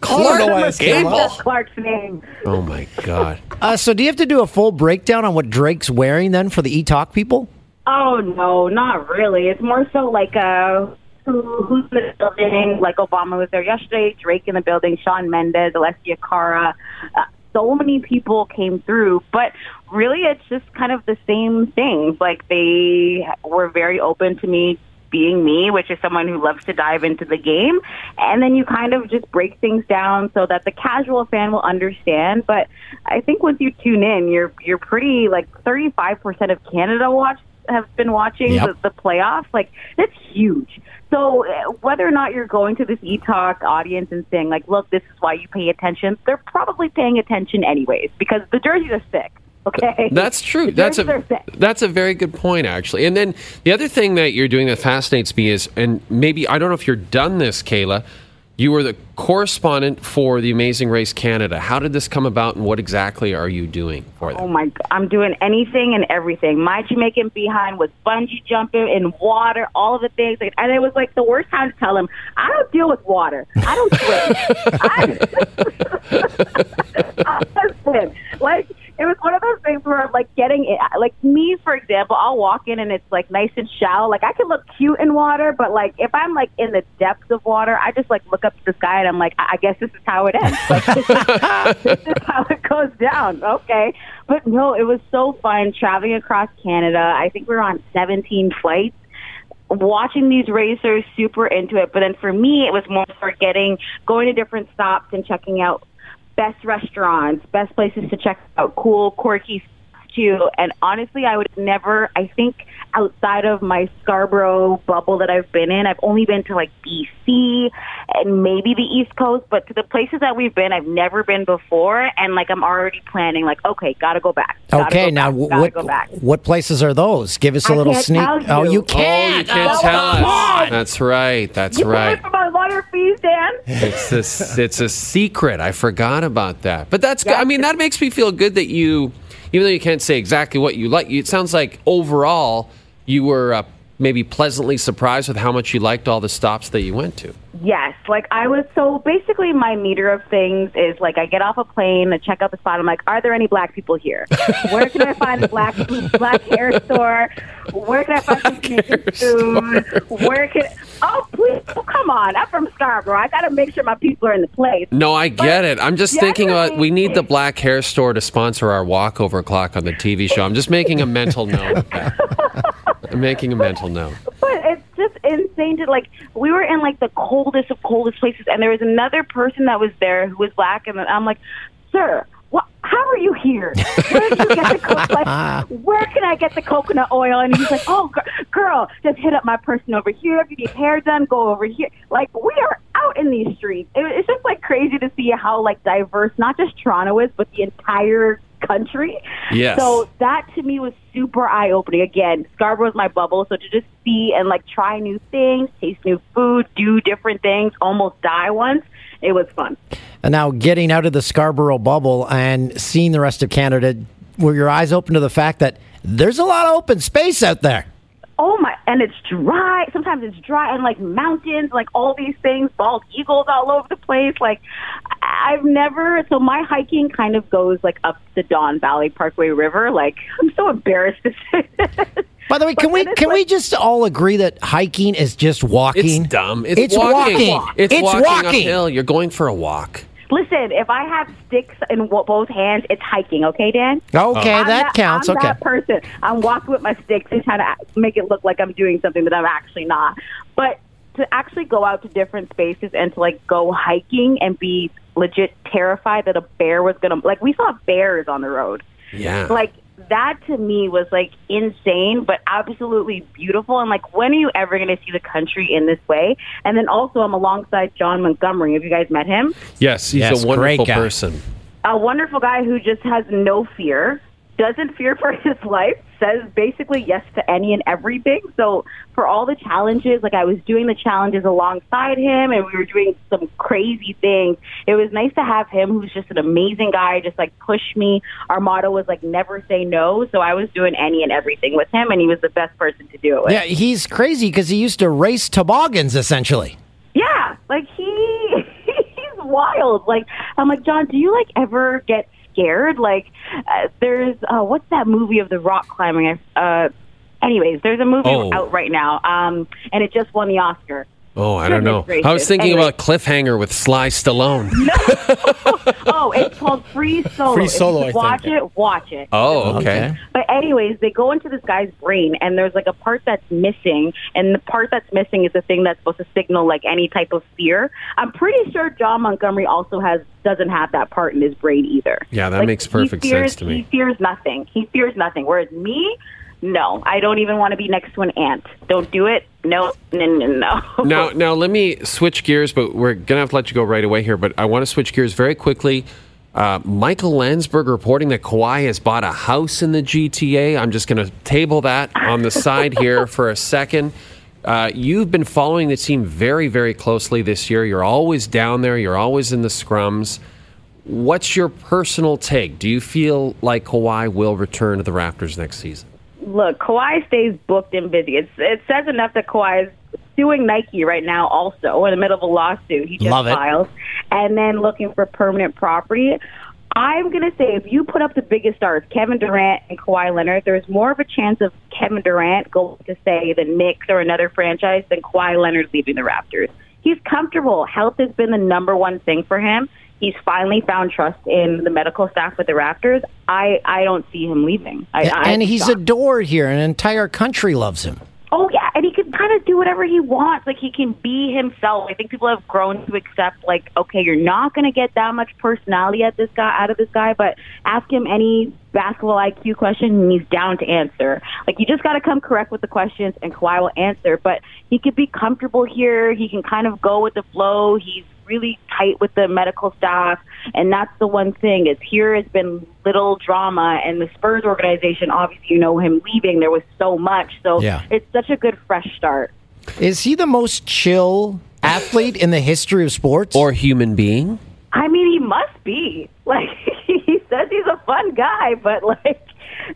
Clark oh, Gable. That's Clark's name. Oh my God. uh, so do you have to do a full breakdown on what Drake's wearing then for the E-Talk people? Oh no, not really. It's more so like a. Who, who's in the building? Like Obama was there yesterday. Drake in the building. Shawn Mendes, Alessia Cara. Uh, So many people came through, but really it's just kind of the same things. Like they were very open to me being me, which is someone who loves to dive into the game. And then you kind of just break things down so that the casual fan will understand. But I think once you tune in, you're you're pretty, like, thirty-five percent of Canada watch have been watching yep. the, the playoffs. Like, that's huge. So whether or not you're going to this E-Talk audience and saying, like, look, this is why you pay attention, they're probably paying attention anyways because the jerseys are sick. Okay. That's true. That's a that's a very good point, actually. And then the other thing that you're doing that fascinates me is, and maybe, I don't know if you're done this, Kayla, you were the correspondent for the Amazing Race Canada. How did this come about, and what exactly are you doing for them? Oh, my God. I'm doing anything and everything. My Jamaican behind was bungee jumping in water, all of the things. And it was, like, the worst time to tell him, I don't deal with water. I don't swim. I don't swim. Like, it was one of those things where, like, getting it, like, me, for example, I'll walk in and it's, like, nice and shallow. Like, I can look cute in water, but, like, if I'm, like, in the depths of water, I just, like, look up to the sky and I'm like, I, I guess this is how it ends. Like, this, is- this is how it goes down. Okay. But, no, it was so fun traveling across Canada. I think we were on seventeen flights. Watching these racers, super into it. But then for me, it was more for getting, going to different stops and checking out best restaurants, best places to check out, cool, quirky stuff too. And honestly, I would never, I think outside of my Scarborough bubble that I've been in, I've only been to like B C and maybe the East Coast, but to the places that we've been, I've never been before. And like, I'm already planning like, okay, got to go back. Gotta okay. Go now back, what, go back. What places are those? Give us a I little sneak. You. Oh, you can't. Oh, you can't oh, tell us. God. That's right. That's you right. Please, Dan. It's a, it's a secret. I forgot about that. But that's good. I mean, that makes me feel good that you, even though you can't say exactly what you like, it sounds like overall you were uh, maybe pleasantly surprised with how much you liked all the stops that you went to. Yes. Like, I was, so basically my meter of things is, like, I get off a plane, I check out the spot, I'm like, are there any black people here? Where can I find a black, black hair store? Where can I find some Canadian food? Where can... Oh, please, oh, come on. I'm from Scarborough. I got to make sure my people are in the place. No, I but, get it. I'm just yeah, thinking about, we need the black hair store to sponsor our walkover clock on the T V show. I'm just making a mental note of that. I'm making a mental note. But it's just insane to, like, we were in, like, the coldest of coldest places, and there was another person that was there who was black, and I'm like, sir, what, how are you here? Where did you get the coconut? Like, where can I get the coconut oil? And he's like, oh, gr- girl, just hit up my person over here. If you need hair done, go over here. Like, we are out in these streets. It, it's just, like, crazy to see how, like, diverse, not just Toronto is, but the entire country. Yes. So that, to me, was super eye-opening. Again, Scarborough is my bubble, so to just see and, like, try new things, taste new food, do different things, almost die once, it was fun. And now, getting out of the Scarborough bubble and seeing the rest of Canada, were your eyes open to the fact that there's a lot of open space out there? Oh, my, and it's dry. Sometimes it's dry, and, like, mountains, like, all these things, bald eagles all over the place. Like, I've never, so my hiking kind of goes, like, up the Don Valley Parkway River. Like, I'm so embarrassed to say this. By the way, can but we can like, we just all agree that hiking is just walking? It's dumb. It's, it's walking. walking. It's, it's walking, walking uphill. You're going for a walk. Listen, if I have sticks in both hands, it's hiking. Okay, Dan? Okay, I'm that, that counts. I'm okay. that person. I'm walking with my sticks and trying to make it look like I'm doing something that I'm actually not. But to actually go out to different spaces and to, like, go hiking and be legit terrified that a bear was going to... Like, we saw bears on the road. Yeah. Like... That, to me, was, like, insane, but absolutely beautiful. And, like, when are you ever going to see the country in this way? And then also, I'm alongside John Montgomery. Have you guys met him? Yes, he's yes, a wonderful person. A wonderful guy who just has no fear, doesn't fear for his life, says basically yes to any and everything. So for all the challenges, like, I was doing the challenges alongside him, and we were doing some crazy things. It was nice to have him, who's just an amazing guy, just, like, push me. Our motto was, like, never say no, so I was doing any and everything with him, and he was the best person to do it with. Yeah, he's crazy because he used to race toboggans, essentially. Yeah, like, he he's wild. Like, I'm like, John, do you, like, ever get scared? Like, uh, there's uh, what's that movie of the rock climbing? Uh, anyways, there's a movie oh. out right now, um, and it just won the Oscar. Oh, I don't know. Gracious. I was thinking anyway. about Cliffhanger with Sly Stallone. No. Oh, it's called Free Solo. Free Solo, I watch think. Watch it, watch it. Oh, okay. okay. But anyways, they go into this guy's brain, and there's like a part that's missing, and the part that's missing is the thing that's supposed to signal like any type of fear. I'm pretty sure John Montgomery also has doesn't have that part in his brain either. Yeah, that like, makes perfect fears, sense to me. He fears nothing. He fears nothing. Whereas me... No, I don't even want to be next to an ant. Don't do it. No, no, no, no. Now, now, let me switch gears, but we're going to have to let you go right away here. But I want to switch gears very quickly. Uh, Michael Landsberg reporting that Kawhi has bought a house in the G T A. I'm just going to table that on the side here for a second. Uh, you've been following the team very, very closely this year. You're always down there. You're always in the scrums. What's your personal take? Do you feel like Kawhi will return to the Raptors next season? Look, Kawhi stays booked and busy. It's, it says enough that Kawhi is suing Nike right now also in the middle of a lawsuit. He just Love files. It. And then looking for permanent property. I'm going to say if you put up the biggest stars, Kevin Durant and Kawhi Leonard, there's more of a chance of Kevin Durant going to, say, the Knicks or another franchise than Kawhi Leonard leaving the Raptors. He's comfortable. Health has been the number one thing for him. He's finally found trust in the medical staff with the Raptors. I, I don't see him leaving. I, and and he's shocked. Adored here. An entire country loves him. Oh, yeah. And he can kind of do whatever he wants. Like, he can be himself. I think people have grown to accept, like, okay, you're not going to get that much personality at this guy, out of this guy, but ask him any basketball I Q question, and he's down to answer. Like, you just got to come correct with the questions, and Kawhi will answer. But he could be comfortable here. He can kind of go with the flow. He's really tight with the medical staff, and that's the one thing is here has been little drama, and the Spurs organization, obviously, you know, him leaving, there was so much, so yeah. It's such a good fresh start. Is he the most chill athlete in the history of sports? Or human being? I mean, he must be. Like, he says he's a fun guy, but like,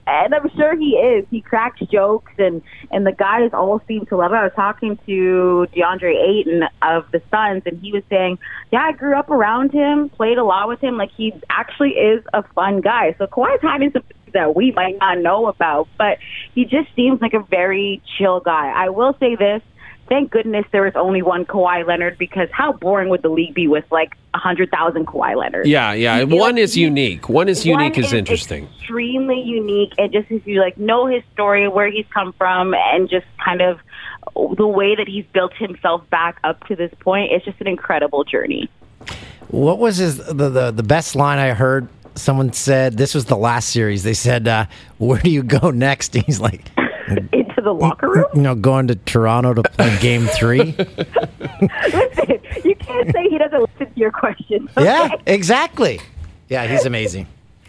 and I'm sure he is. He cracks jokes, and, and the guys all seem to love it. I was talking to DeAndre Ayton of the Suns, and he was saying, yeah, I grew up around him, played a lot with him. Like, he actually is a fun guy. So Kawhi's having some things that we might not know about, but he just seems like a very chill guy. I will say this. Thank goodness there was only one Kawhi Leonard, because how boring would the league be with, like, one hundred thousand Kawhi Leonards? Yeah, yeah. One is unique. One is unique is interesting. Extremely unique. And just if you, like, know his story, where he's come from, and just kind of the way that he's built himself back up to this point, it's just an incredible journey. What was his the, the, the best line I heard? Someone said, this was the last series, they said, uh, where do you go next? And he's like... into the locker room? You know, going to Toronto to play game three? Listen, you can't say he doesn't listen to your questions. Okay? Yeah, exactly. Yeah, he's amazing.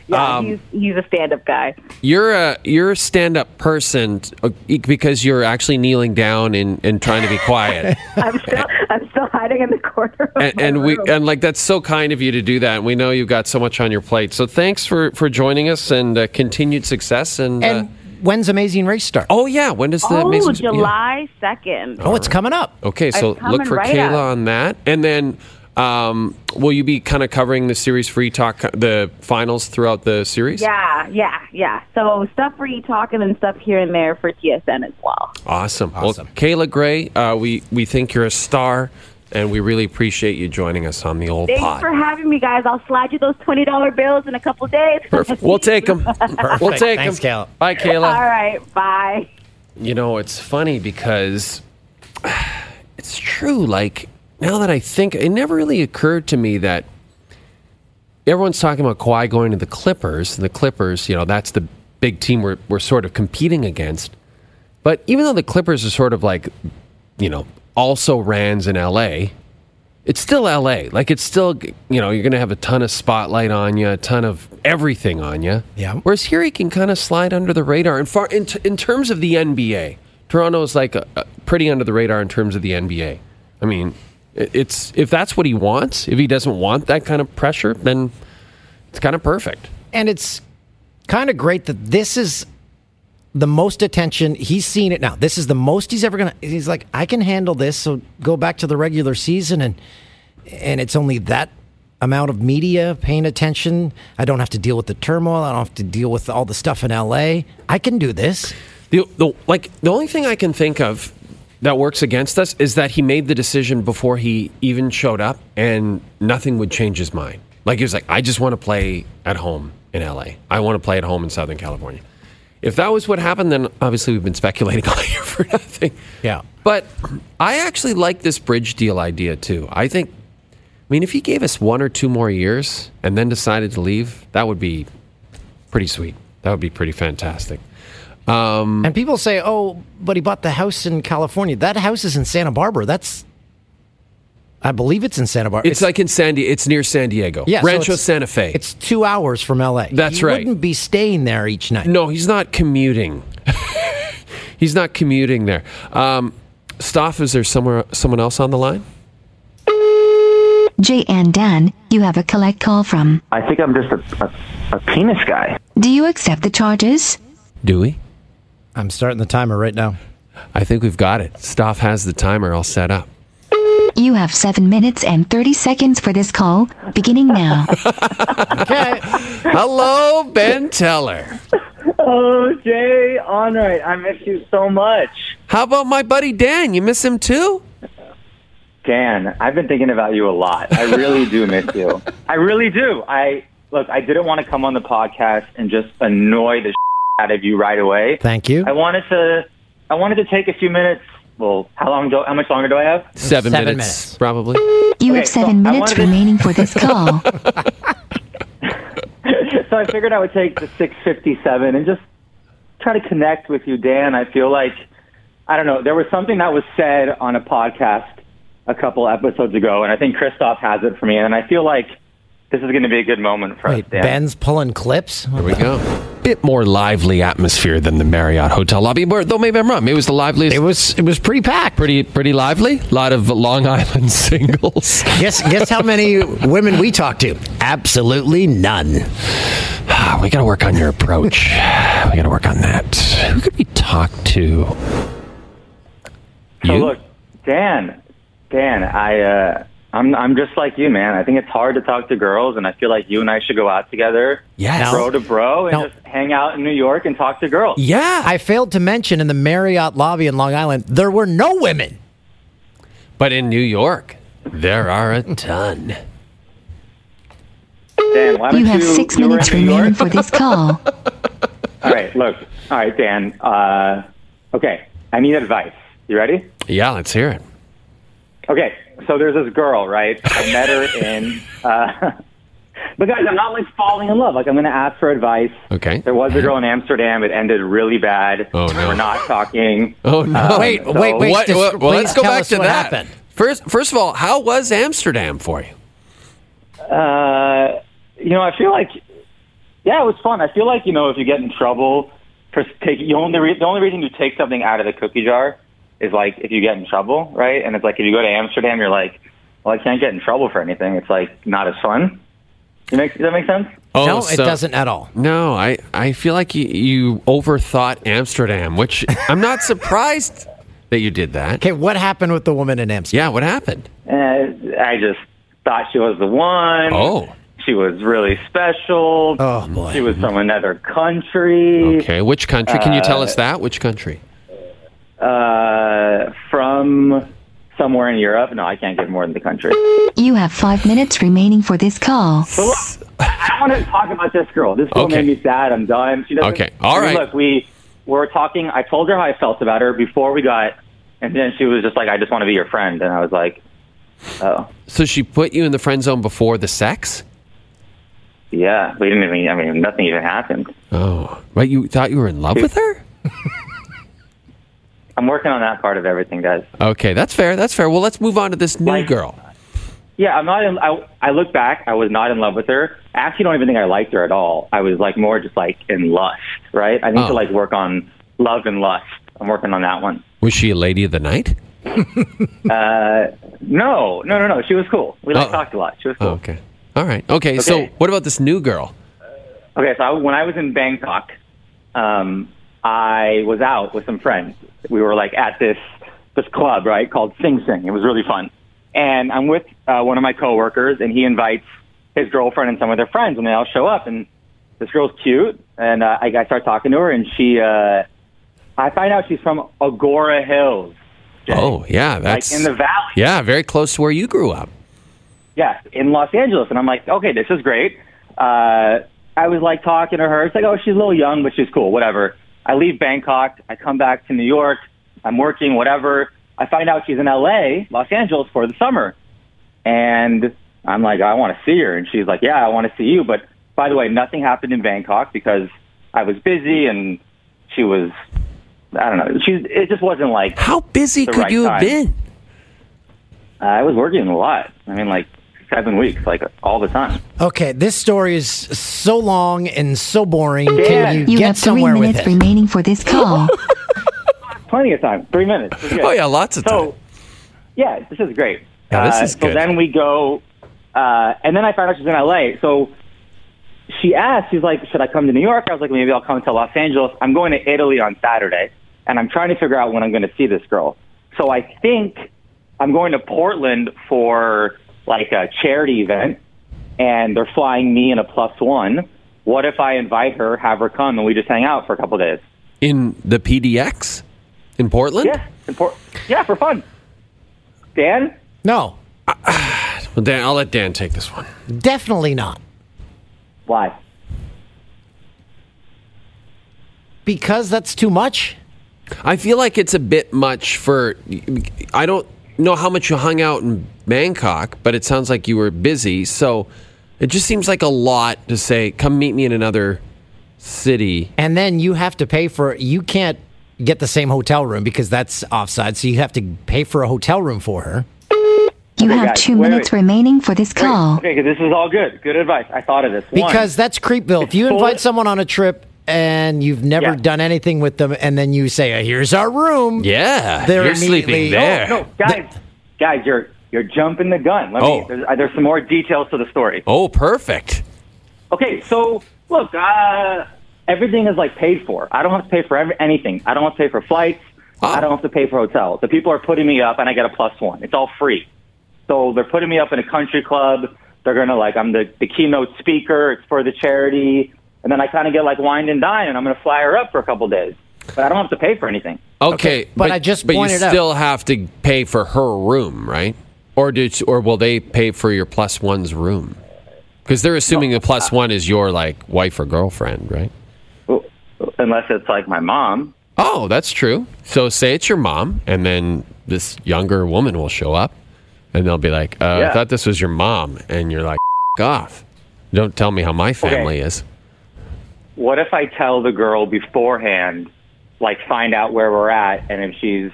Yeah, um, he's, he's a stand-up guy. You're a, you're a stand-up person because you're actually kneeling down and, and trying to be quiet. I'm still I'm still hiding in the corner. Of and my and we room. And like that's so kind of you to do that. And we know you've got so much on your plate. So thanks for, for joining us, and uh, continued success. And, and uh, when's Amazing Race start? Oh, yeah. When does the oh, Amazing Race start? Oh, July second. Oh, it's coming up. Okay, so look for right Kayla up. On that. And then um, will you be kind of covering the series for E-Talk, the finals throughout the series? Yeah, yeah, yeah. So stuff for E-Talk and then stuff here and there for T S N as well. Awesome. Awesome. Well, Kayla Grey, uh, we, we think you're a star. And we really appreciate you joining us on the old Thanks pod. Thanks for having me, guys. I'll slide you those twenty dollar bills in a couple days. Perfect. We'll take them. Perfect. We'll take Thanks, them. Kayla. Bye, Kayla. All right. Bye. You know, it's funny because it's true. Like, now that I think, it never really occurred to me that everyone's talking about Kawhi going to the Clippers. And the Clippers, you know, that's the big team we're, we're sort of competing against. But even though the Clippers are sort of like, you know, also Rans in L A, it's still L A. Like, it's still, you know, you're going to have a ton of spotlight on you, a ton of everything on you. Yeah. Whereas here he can kind of slide under the radar. And far in, t- in terms of the N B A, Toronto is like a, a pretty under the radar in terms of the N B A. I mean, it, it's if that's what he wants, if he doesn't want that kind of pressure, then it's kind of perfect. And it's kind of great that this is the most attention he's seen it now. This is the most he's ever gonna. He's like, I can handle this. So go back to the regular season, and and it's only that amount of media paying attention. I don't have to deal with the turmoil. I don't have to deal with all the stuff in L A. I can do this. The, the like the only thing I can think of that works against us is that he made the decision before he even showed up, and nothing would change his mind. Like, he was like, I just want to play at home in L A. I want to play at home in Southern California. If that was what happened, then obviously we've been speculating all year for nothing. Yeah. But I actually like this bridge deal idea, too. I think, I mean, if he gave us one or two more years and then decided to leave, that would be pretty sweet. That would be pretty fantastic. Um, and people say, oh, but he bought the house in California. That house is in Santa Barbara. That's... I believe it's in Santa Barbara. It's, it's like in San Diego. It's near San Diego. Yeah, Rancho so Santa Fe. It's two hours from L A. That's he right. He wouldn't be staying there each night. No, he's not commuting. He's not commuting there. Um, Stoff, is there somewhere, someone else on the line? Jay and Dan, you have a collect call from... I think I'm just a, a, a penis guy. Do you accept the charges? Do we? I'm starting the timer right now. I think we've got it. Stoff has the timer all set up. You have seven minutes and thirty seconds for this call, beginning now. Okay. Hello, Ben Teller. Oh, Jay, all right. I miss you so much. How about my buddy Dan? You miss him too? Dan, I've been thinking about you a lot. I really do miss you. I really do. I look, I didn't want to come on the podcast and just annoy the shit out of you right away. Thank you. I wanted to. I wanted to take a few minutes. Well, how long do, how much longer do I have? Seven, seven minutes, minutes, probably. You okay, have seven so minutes remaining to... for this call. So I figured I would take the six fifty-seven and just try to connect with you, Dan. I feel like, I don't know, there was something that was said on a podcast a couple episodes ago, and I think Christoph has it for me, and I feel like this is going to be a good moment for Wait, us, Dan. Ben's pulling clips? Here we go. Bit more lively atmosphere than the Marriott Hotel lobby, though maybe I'm wrong. It was the liveliest. It was it was pretty packed. Pretty pretty lively. A lot of Long Island singles. guess, guess how many women we talked to? Absolutely none. We got to work on your approach. We got to work on that. Who could we talk to? So you? Look, Dan, Dan, I... Uh, I'm I'm just like you, man. I think it's hard to talk to girls, and I feel like you and I should go out together, yes. bro to bro, and no. just hang out in New York and talk to girls. Yeah. I failed to mention in the Marriott lobby in Long Island, there were no women. But in New York, there are a ton. Dan, why don't you have you, six you minutes remaining for this call. All right, look. All right, Dan. Uh, okay, I need advice. You ready? Yeah, let's hear it. Okay. So there's this girl, right? I met her in... Uh, but guys, I'm not like falling in love. Like, I'm going to ask for advice. Okay. There was a girl in Amsterdam. It ended really bad. Oh, no. We're not talking. Oh, no. Um, wait, so, wait, wait, wait. Just, well, well, let's go back to that. Happened. First, first of all, how was Amsterdam for you? Uh, you know, I feel like... Yeah, it was fun. I feel like, you know, if you get in trouble, for taking, you only re- the only reason you take something out of the cookie jar... is like if you get in trouble, right? And it's like if you go to Amsterdam, you're like, well, I can't get in trouble for anything. It's like not as fun. You make, does that make sense? Oh, no, so, it doesn't at all. No, I, I feel like you, you overthought Amsterdam, which I'm not surprised that you did that. Okay, what happened with the woman in Amsterdam? Yeah, what happened? Uh, I just thought she was the one. Oh. She was really special. Oh, boy. She was from another country. Okay, which country? Can you tell us that? Which country? Uh, from somewhere in Europe. No, I can't get more than the country. You have five minutes remaining for this call. Look, I don't want to talk about this girl. This girl okay. made me sad. I'm done. She doesn't. Okay, all I mean, right. Look, we were talking. I told her how I felt about her before we got, and then she was just like, "I just want to be your friend," and I was like, "Oh." So she put you in the friend zone before the sex? Yeah, we didn't even. I mean, nothing even happened. Oh, but you thought you were in love she, with her? I'm working on that part of everything, guys. Okay, that's fair. That's fair. Well, let's move on to this new like, girl. Yeah, I'm not. In, I, I look back. I was not in love with her. I actually don't even think I liked her at all. I was like more just like in lust, right? I need oh. to like work on love and lust. I'm working on that one. Was she a lady of the night? uh, no, no, no, no. She was cool. We like oh. talked a lot. She was cool. Oh, okay. All right. Okay, okay. So what about this new girl? Uh, okay. So I, when I was in Bangkok, um, I was out with some friends. We were like at this this club, right, called Sing Sing. It was really fun. And I'm with uh, one of my coworkers, and he invites his girlfriend and some of their friends, and they all show up. And this girl's cute, and uh, I, I start talking to her, and she, uh, I find out she's from Agora Hills. day. Oh, yeah. That's, like in the valley. Yeah, very close to where you grew up. Yeah, in Los Angeles. And I'm like, okay, this is great. Uh, I was like talking to her. It's like, oh, she's a little young, but she's cool, whatever. I leave Bangkok. I come back to New York. I'm working, whatever. I find out she's in L A, Los Angeles, for the summer. And I'm like, I want to see her. And she's like, yeah, I want to see you. But by the way, nothing happened in Bangkok because I was busy and she was, I don't know. She, it just wasn't like. How busy could you have been? Uh, I was working a lot. I mean, like seven weeks, like all the time. Okay, this story is so long and so boring. Can you, you get somewhere with it? You have three minutes remaining for this call. Plenty of time. Three minutes. Oh, yeah, lots of so, time. Yeah, this is great. Yeah, this is uh, good. So then we go, uh, and then I found out she's in L A. So she asked, she's like, should I come to New York? I was like, maybe I'll come to Los Angeles. I'm going to Italy on Saturday, and I'm trying to figure out when I'm going to see this girl. So I think I'm going to Portland for like a charity event, and they're flying me in a plus one. What if I invite her, have her come, and we just hang out for a couple days? In the P D X? In Portland? Yeah, in Port- yeah, for fun. Dan? No. Uh, well, Dan, I'll let Dan take this one. Definitely not. Why? Because that's too much? I feel like it's a bit much for... I don't know how much you hung out in Bangkok, but it sounds like you were busy, so it just seems like a lot to say, come meet me in another city. And then you have to pay for... You can't... get the same hotel room because that's offside, so you have to pay for a hotel room for her. You okay, have guys, two wait, minutes wait. remaining for this call. Wait, okay, this is all good. Good advice. I thought of this. One, because that's creepville. If you invite someone on a trip and you've never yeah. done anything with them, and then you say, oh, "Here's our room," yeah, they're you're sleeping there. Oh, no, guys, the, guys, you're you're jumping the gun. Let oh. me, there's, there's some more details to the story. Oh, perfect. Okay, so look. Uh, Everything is like paid for. I don't have to pay for every, anything. I don't have to pay for flights. Oh. I don't have to pay for hotels. The people are putting me up, and I get a plus one. It's all free. So they're putting me up in a country club. They're gonna like I'm the, the keynote speaker. It's for the charity, and then I kind of get like wined and dined, and I'm gonna fly her up for a couple days. But I don't have to pay for anything. Okay, okay. But, but I just but you still out. have to pay for her room, right? Or do or will they pay for your plus one's room? Because they're assuming no, the plus one is your like wife or girlfriend, right? Unless it's like my mom. Oh, that's true. So say it's your mom, and then this younger woman will show up, and they'll be like, uh, yeah. I thought this was your mom. And you're like, F- off. Don't tell me how my family okay. is. What if I tell the girl beforehand, like find out where we're at, and if she's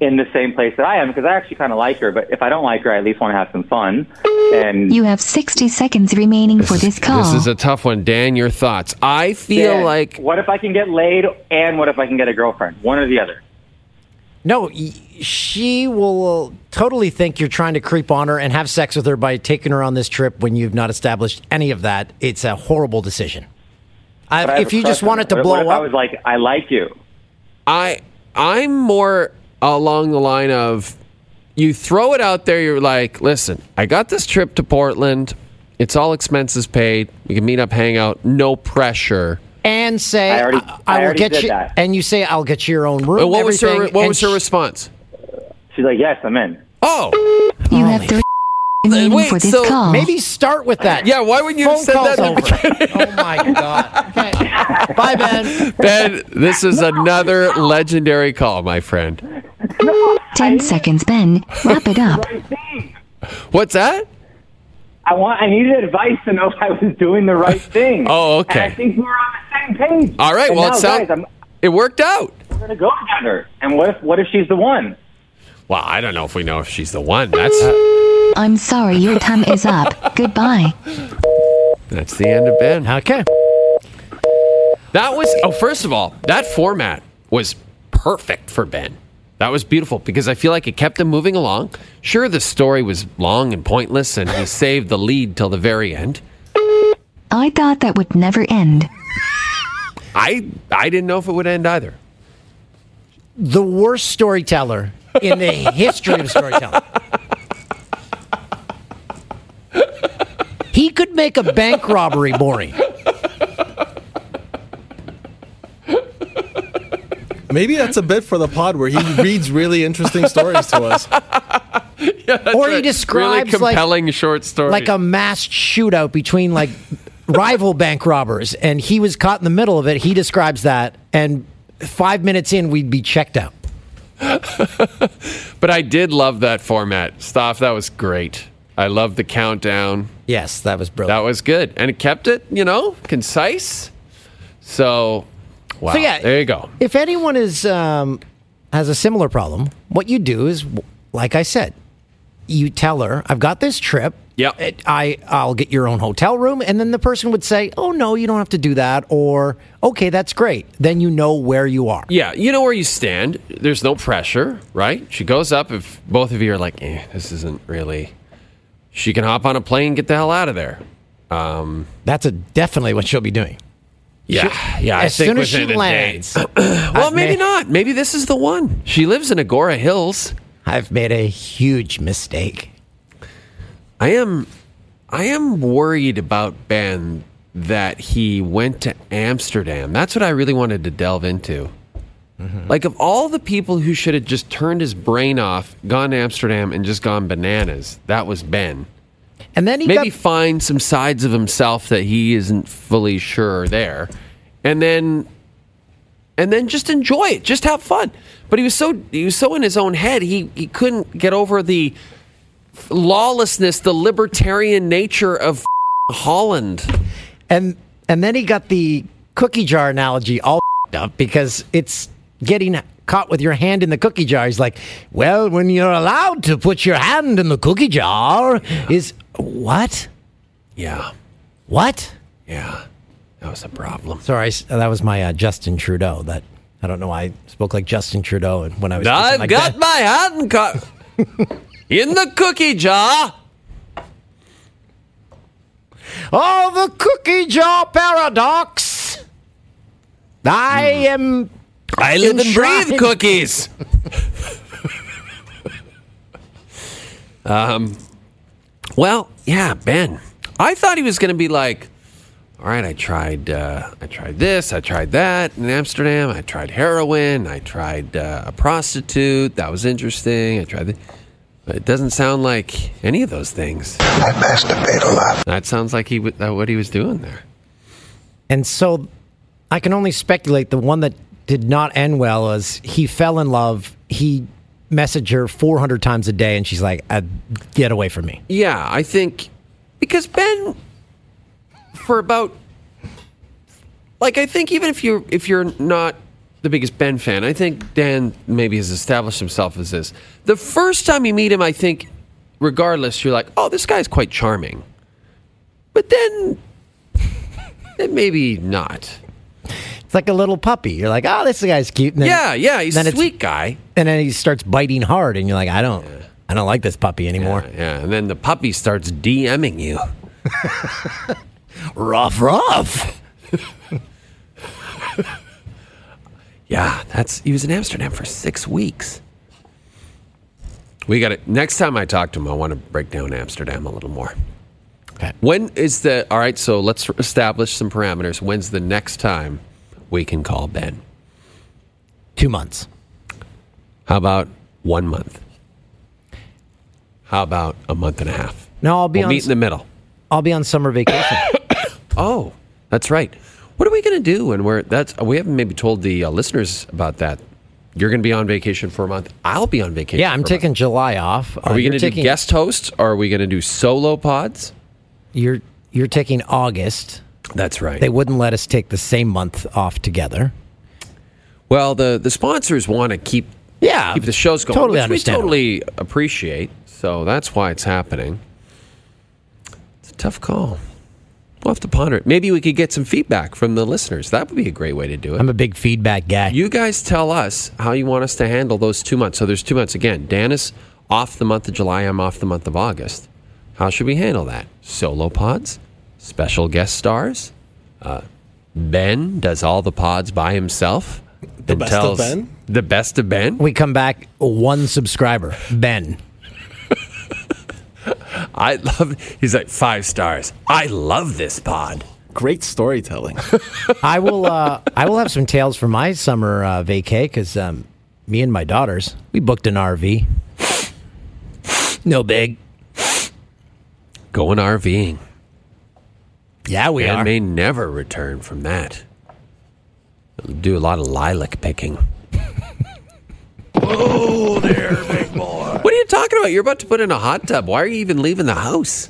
in the same place that I am, because I actually kind of like her, but if I don't like her, I at least want to have some fun. And you have sixty seconds remaining this for this call. This is a tough one. Dan, your thoughts. I feel Dan, like... What if I can get laid, and what if I can get a girlfriend? One or the other. No, she will totally think you're trying to creep on her and have sex with her by taking her on this trip when you've not established any of that. It's a horrible decision. I, if you just want it to blow up... I was like, I like you. I, I'm more... along the line of, you throw it out there, you're like, listen, I got this trip to Portland. It's all expenses paid. We can meet up, hang out, no pressure. And say, I, already, I, I, I will get you. That. And you say, I'll get you your own room. What was her, what was her response? She's like, yes, I'm in. Oh. You have three minutes for this so call. Maybe start with that. Yeah, why wouldn't you have said that? Over. Oh, my God. Okay. Bye, Ben. Ben, this is no, another no. legendary call, my friend. No, Ten I, seconds, Ben. Wrap it up. Right What's that? I want. I needed advice to know if I was doing the right thing. Oh, okay. And I think we were on the same page. All right. And well, now, it sounds. Guys, it worked out. We're gonna go together. And what if? What if she's the one? Well, I don't know if we know if she's the one. That's. I'm sorry, your time is up. Goodbye. That's the end of Ben. Okay. That was. Oh, first of all, that format was perfect for Ben. That was beautiful because I feel like it kept him moving along. Sure, the story was long and pointless, and he saved the lead till the very end. I thought that would never end. I I didn't know if it would end either. The worst storyteller in the history of storytelling. He could make a bank robbery boring. Maybe that's a bit for the pod where he reads really interesting stories to us. Yeah, or he describes really compelling like, short story. Like a mass shootout between like rival bank robbers, and he was caught in the middle of it. He describes that, and five minutes in, we'd be checked out. But I did love that format. Staff, that was great. I loved the countdown. Yes, that was brilliant. That was good. And it kept it, you know, concise. So, wow. So yeah, there you go. If anyone is um, has a similar problem, what you do is, like I said, you tell her, I've got this trip. Yep. It, I, I'll get your own hotel room. And then the person would say, oh, no, you don't have to do that. Or, okay, that's great. Then you know where you are. Yeah, you know where you stand. There's no pressure, right? She goes up. If both of you are like, eh, this isn't really... She can hop on a plane and get the hell out of there. Um, That's a, definitely what she'll be doing. Yeah. She, yeah. I as think soon as she lands. Well, I've maybe made, not. Maybe this is the one. She lives in Agora Hills. I've made a huge mistake. I am I am worried about Ben that he went to Amsterdam. That's what I really wanted to delve into. Mm-hmm. Like, of all the people who should have just turned his brain off, gone to Amsterdam, and just gone bananas, that was Ben. And then he maybe got... find some sides of himself that he isn't fully sure are there, and then and then just enjoy it, just have fun. But he was so he was so in his own head, he he couldn't get over the lawlessness, the libertarian nature of Holland. And and then he got the cookie jar analogy all up because it's getting caught with your hand in the cookie jar. He's like, well, when you're allowed to put your hand in the cookie jar, yeah. is what? Yeah. What? Yeah. That was a problem. Sorry, that was my uh, Justin Trudeau. That I don't know why I spoke like Justin Trudeau and when I was I've like got that. My hand caught in the cookie jar. Oh, the cookie jar paradox. I mm. am... I live and breathe cookies. um, well, yeah, Ben. I thought he was going to be like, all right, I tried, uh, I tried this, I tried that in Amsterdam. I tried heroin. I tried uh, a prostitute. That was interesting. I tried. Th- but it doesn't sound like any of those things. I masturbate a lot. That sounds like he w- uh, what he was doing there. And so, I can only speculate. The one that did not end well as he fell in love. He messaged her four hundred times a day, and she's like, get away from me. Yeah, I think, because Ben, for about, like, I think even if you're, if you're not the biggest Ben fan, I think Dan maybe has established himself as this. The first time you meet him, I think, regardless, you're like, oh, this guy's quite charming. But then, then maybe not. Like a little puppy. You're like, oh, this guy's cute. And then, yeah, yeah, he's a sweet guy. And then he starts biting hard, and you're like, I don't, yeah. I don't like this puppy anymore. Yeah, yeah. And then the puppy starts DMing you. Rough, rough. Yeah, that's. He was in Amsterdam for six weeks. We got it. Next time I talk to him, I want to break down Amsterdam a little more. Okay. When is the? All right, so let's establish some parameters. When's the next time we can call Ben? Two months. How about one month? How about a month and a half? No, I'll be we'll on meet in the middle. I'll be on summer vacation. Oh, that's right. What are we going to do when we're that's we haven't maybe told the uh, listeners about that. You're going to be on vacation for a month. I'll be on vacation. Yeah, I'm for taking a month. July off. Are uh, we going to do taking... guest hosts? Or are we going to do solo pods? You're you're taking August. That's right. They wouldn't let us take the same month off together. Well, the, the sponsors want to keep yeah, keep the shows going, totally which we totally appreciate. So that's why it's happening. It's a tough call. We'll have to ponder it. Maybe we could get some feedback from the listeners. That would be a great way to do it. I'm a big feedback guy. You guys tell us how you want us to handle those two months. So there's two months. Again, Dan is off the month of July. I'm off the month of August. How should we handle that? Solo pods? Special guest stars. Uh, Ben does all the pods by himself. The best of Ben? The best of Ben. We come back one subscriber, Ben. I love, he's like, five stars. I love this pod. Great storytelling. I will uh, I will have some tales for my summer uh, vacay, because um, me and my daughters, we booked an R V. No big. Going RVing. Yeah, we and are. And may never return from that. We'll do a lot of lilac picking. Whoa there, big boy. What are you talking about? You're about to put in a hot tub. Why are you even leaving the house?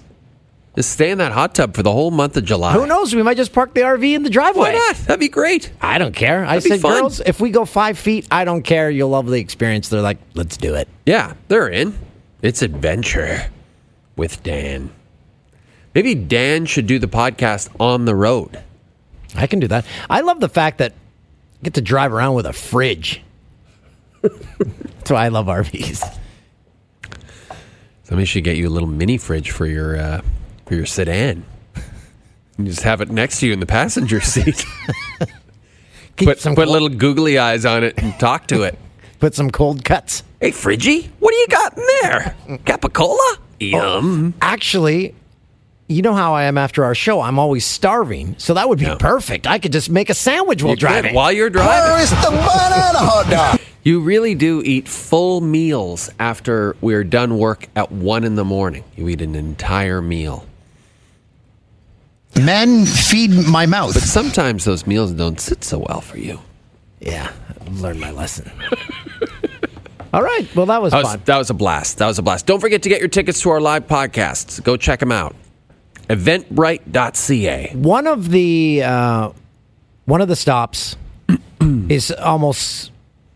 Just stay in that hot tub for the whole month of July. Who knows? We might just park the R V in the driveway. Why not? That'd be great. I don't care. That'd I said, fun. Girls, if we go five feet, I don't care. You'll love the experience. They're like, let's do it. Yeah, they're in. It's adventure with Dan. Maybe Dan should do the podcast on the road. I can do that. I love the fact that I get to drive around with a fridge. That's why I love R Vs. Somebody should get you a little mini fridge for your... Uh, For your sedan. You just have it next to you in the passenger seat. put some put cold- little googly eyes on it and talk to it. Put some cold cuts. Hey, Friggy, what do you got in there? Capicola? Yum. Oh, actually, you know how I am after our show. I'm always starving, so that would be no. perfect. I could just make a sandwich while you driving. While you're driving. Where is the banana hot dog? You really do eat full meals after we're done work at one in the morning. You eat an entire meal. Men, feed my mouth. But sometimes those meals don't sit so well for you. Yeah, I've learned my lesson. All right, well, that was, that was fun. That was a blast. That was a blast. Don't forget to get your tickets to our live podcasts. Go check them out. Eventbrite dot c a. One of the uh, one of the stops is almost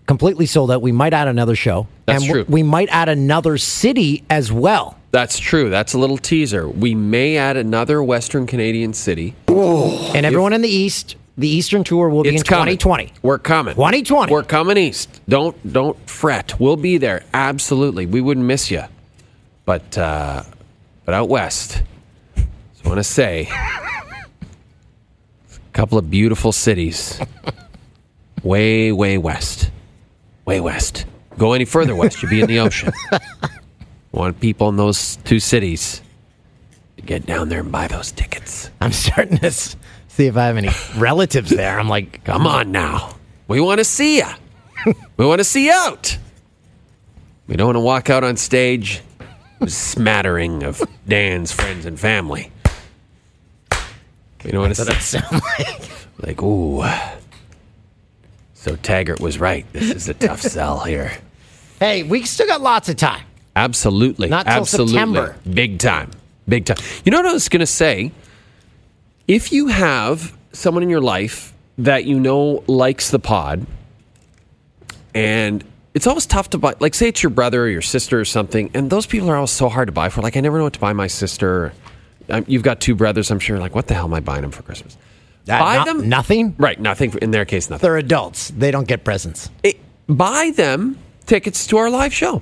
completely sold out. We might add another show. That's and true. We might add another city as well. That's true. That's a little teaser. We may add another Western Canadian city. Whoa. And everyone if, in the East, the Eastern tour will be in twenty twenty. Coming. We're coming. twenty twenty. We're coming East. Don't don't fret. We'll be there. Absolutely. We wouldn't miss you. But uh, but out West, I just want to say a couple of beautiful cities way, way West. Way West. Go any further west, you'll be in the ocean. Want people in those two cities to get down there and buy those tickets. I'm starting to see if I have any relatives there. I'm like, come on now. We want to see you. We want to see you out. We don't want to walk out on stage with a smattering of Dan's friends and family. We don't want to see you. Like. like, ooh. So Taggart was right. This is a tough sell here. Hey, we still got lots of time. Absolutely. Not till September. Big time. Big time. You know what I was going to say? If you have someone in your life that you know likes the pod, and it's always tough to buy, like say it's your brother or your sister or something, and those people are always so hard to buy for. Like, I never know what to buy my sister. I'm, you've got two brothers, I'm sure. Like, what the hell am I buying them for Christmas? Uh, buy no, them nothing, right? Nothing in their case. Nothing. They're adults. They don't get presents. It, buy them tickets to our live show.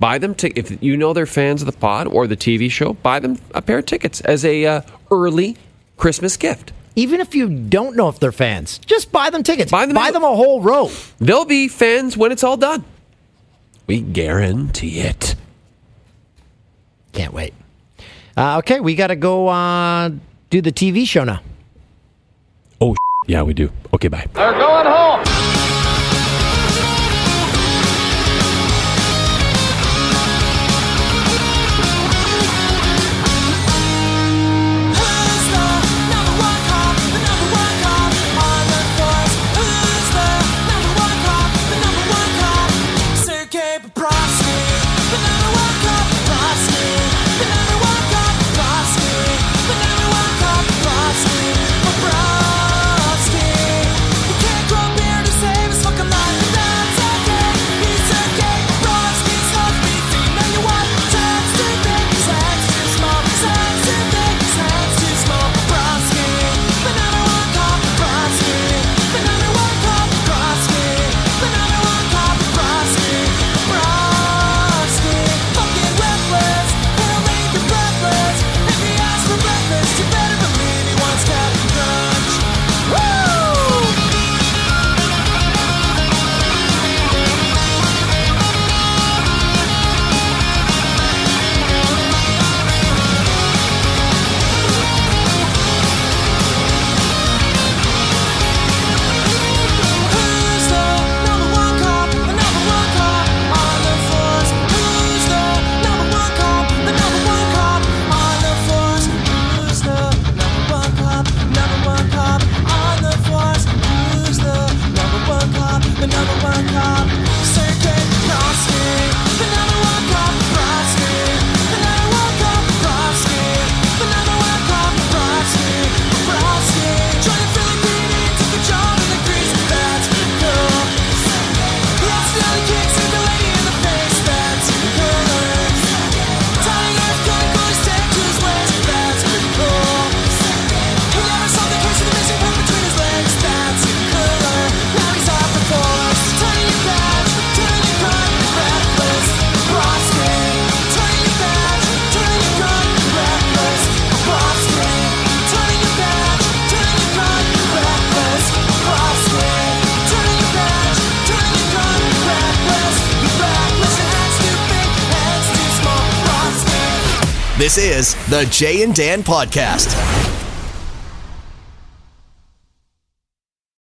Buy them t- if you know they're fans of the pod or the T V show. Buy them a pair of tickets as a uh, early Christmas gift. Even if you don't know if they're fans, just buy them tickets. Buy them. Buy them a whole row. They'll be fans when it's all done. We guarantee it. Can't wait. Uh, okay, we got to go uh, do the T V show now. Oh, yeah, we do. Okay, bye. They're going home. Beard This is the Jay and Dan Podcast.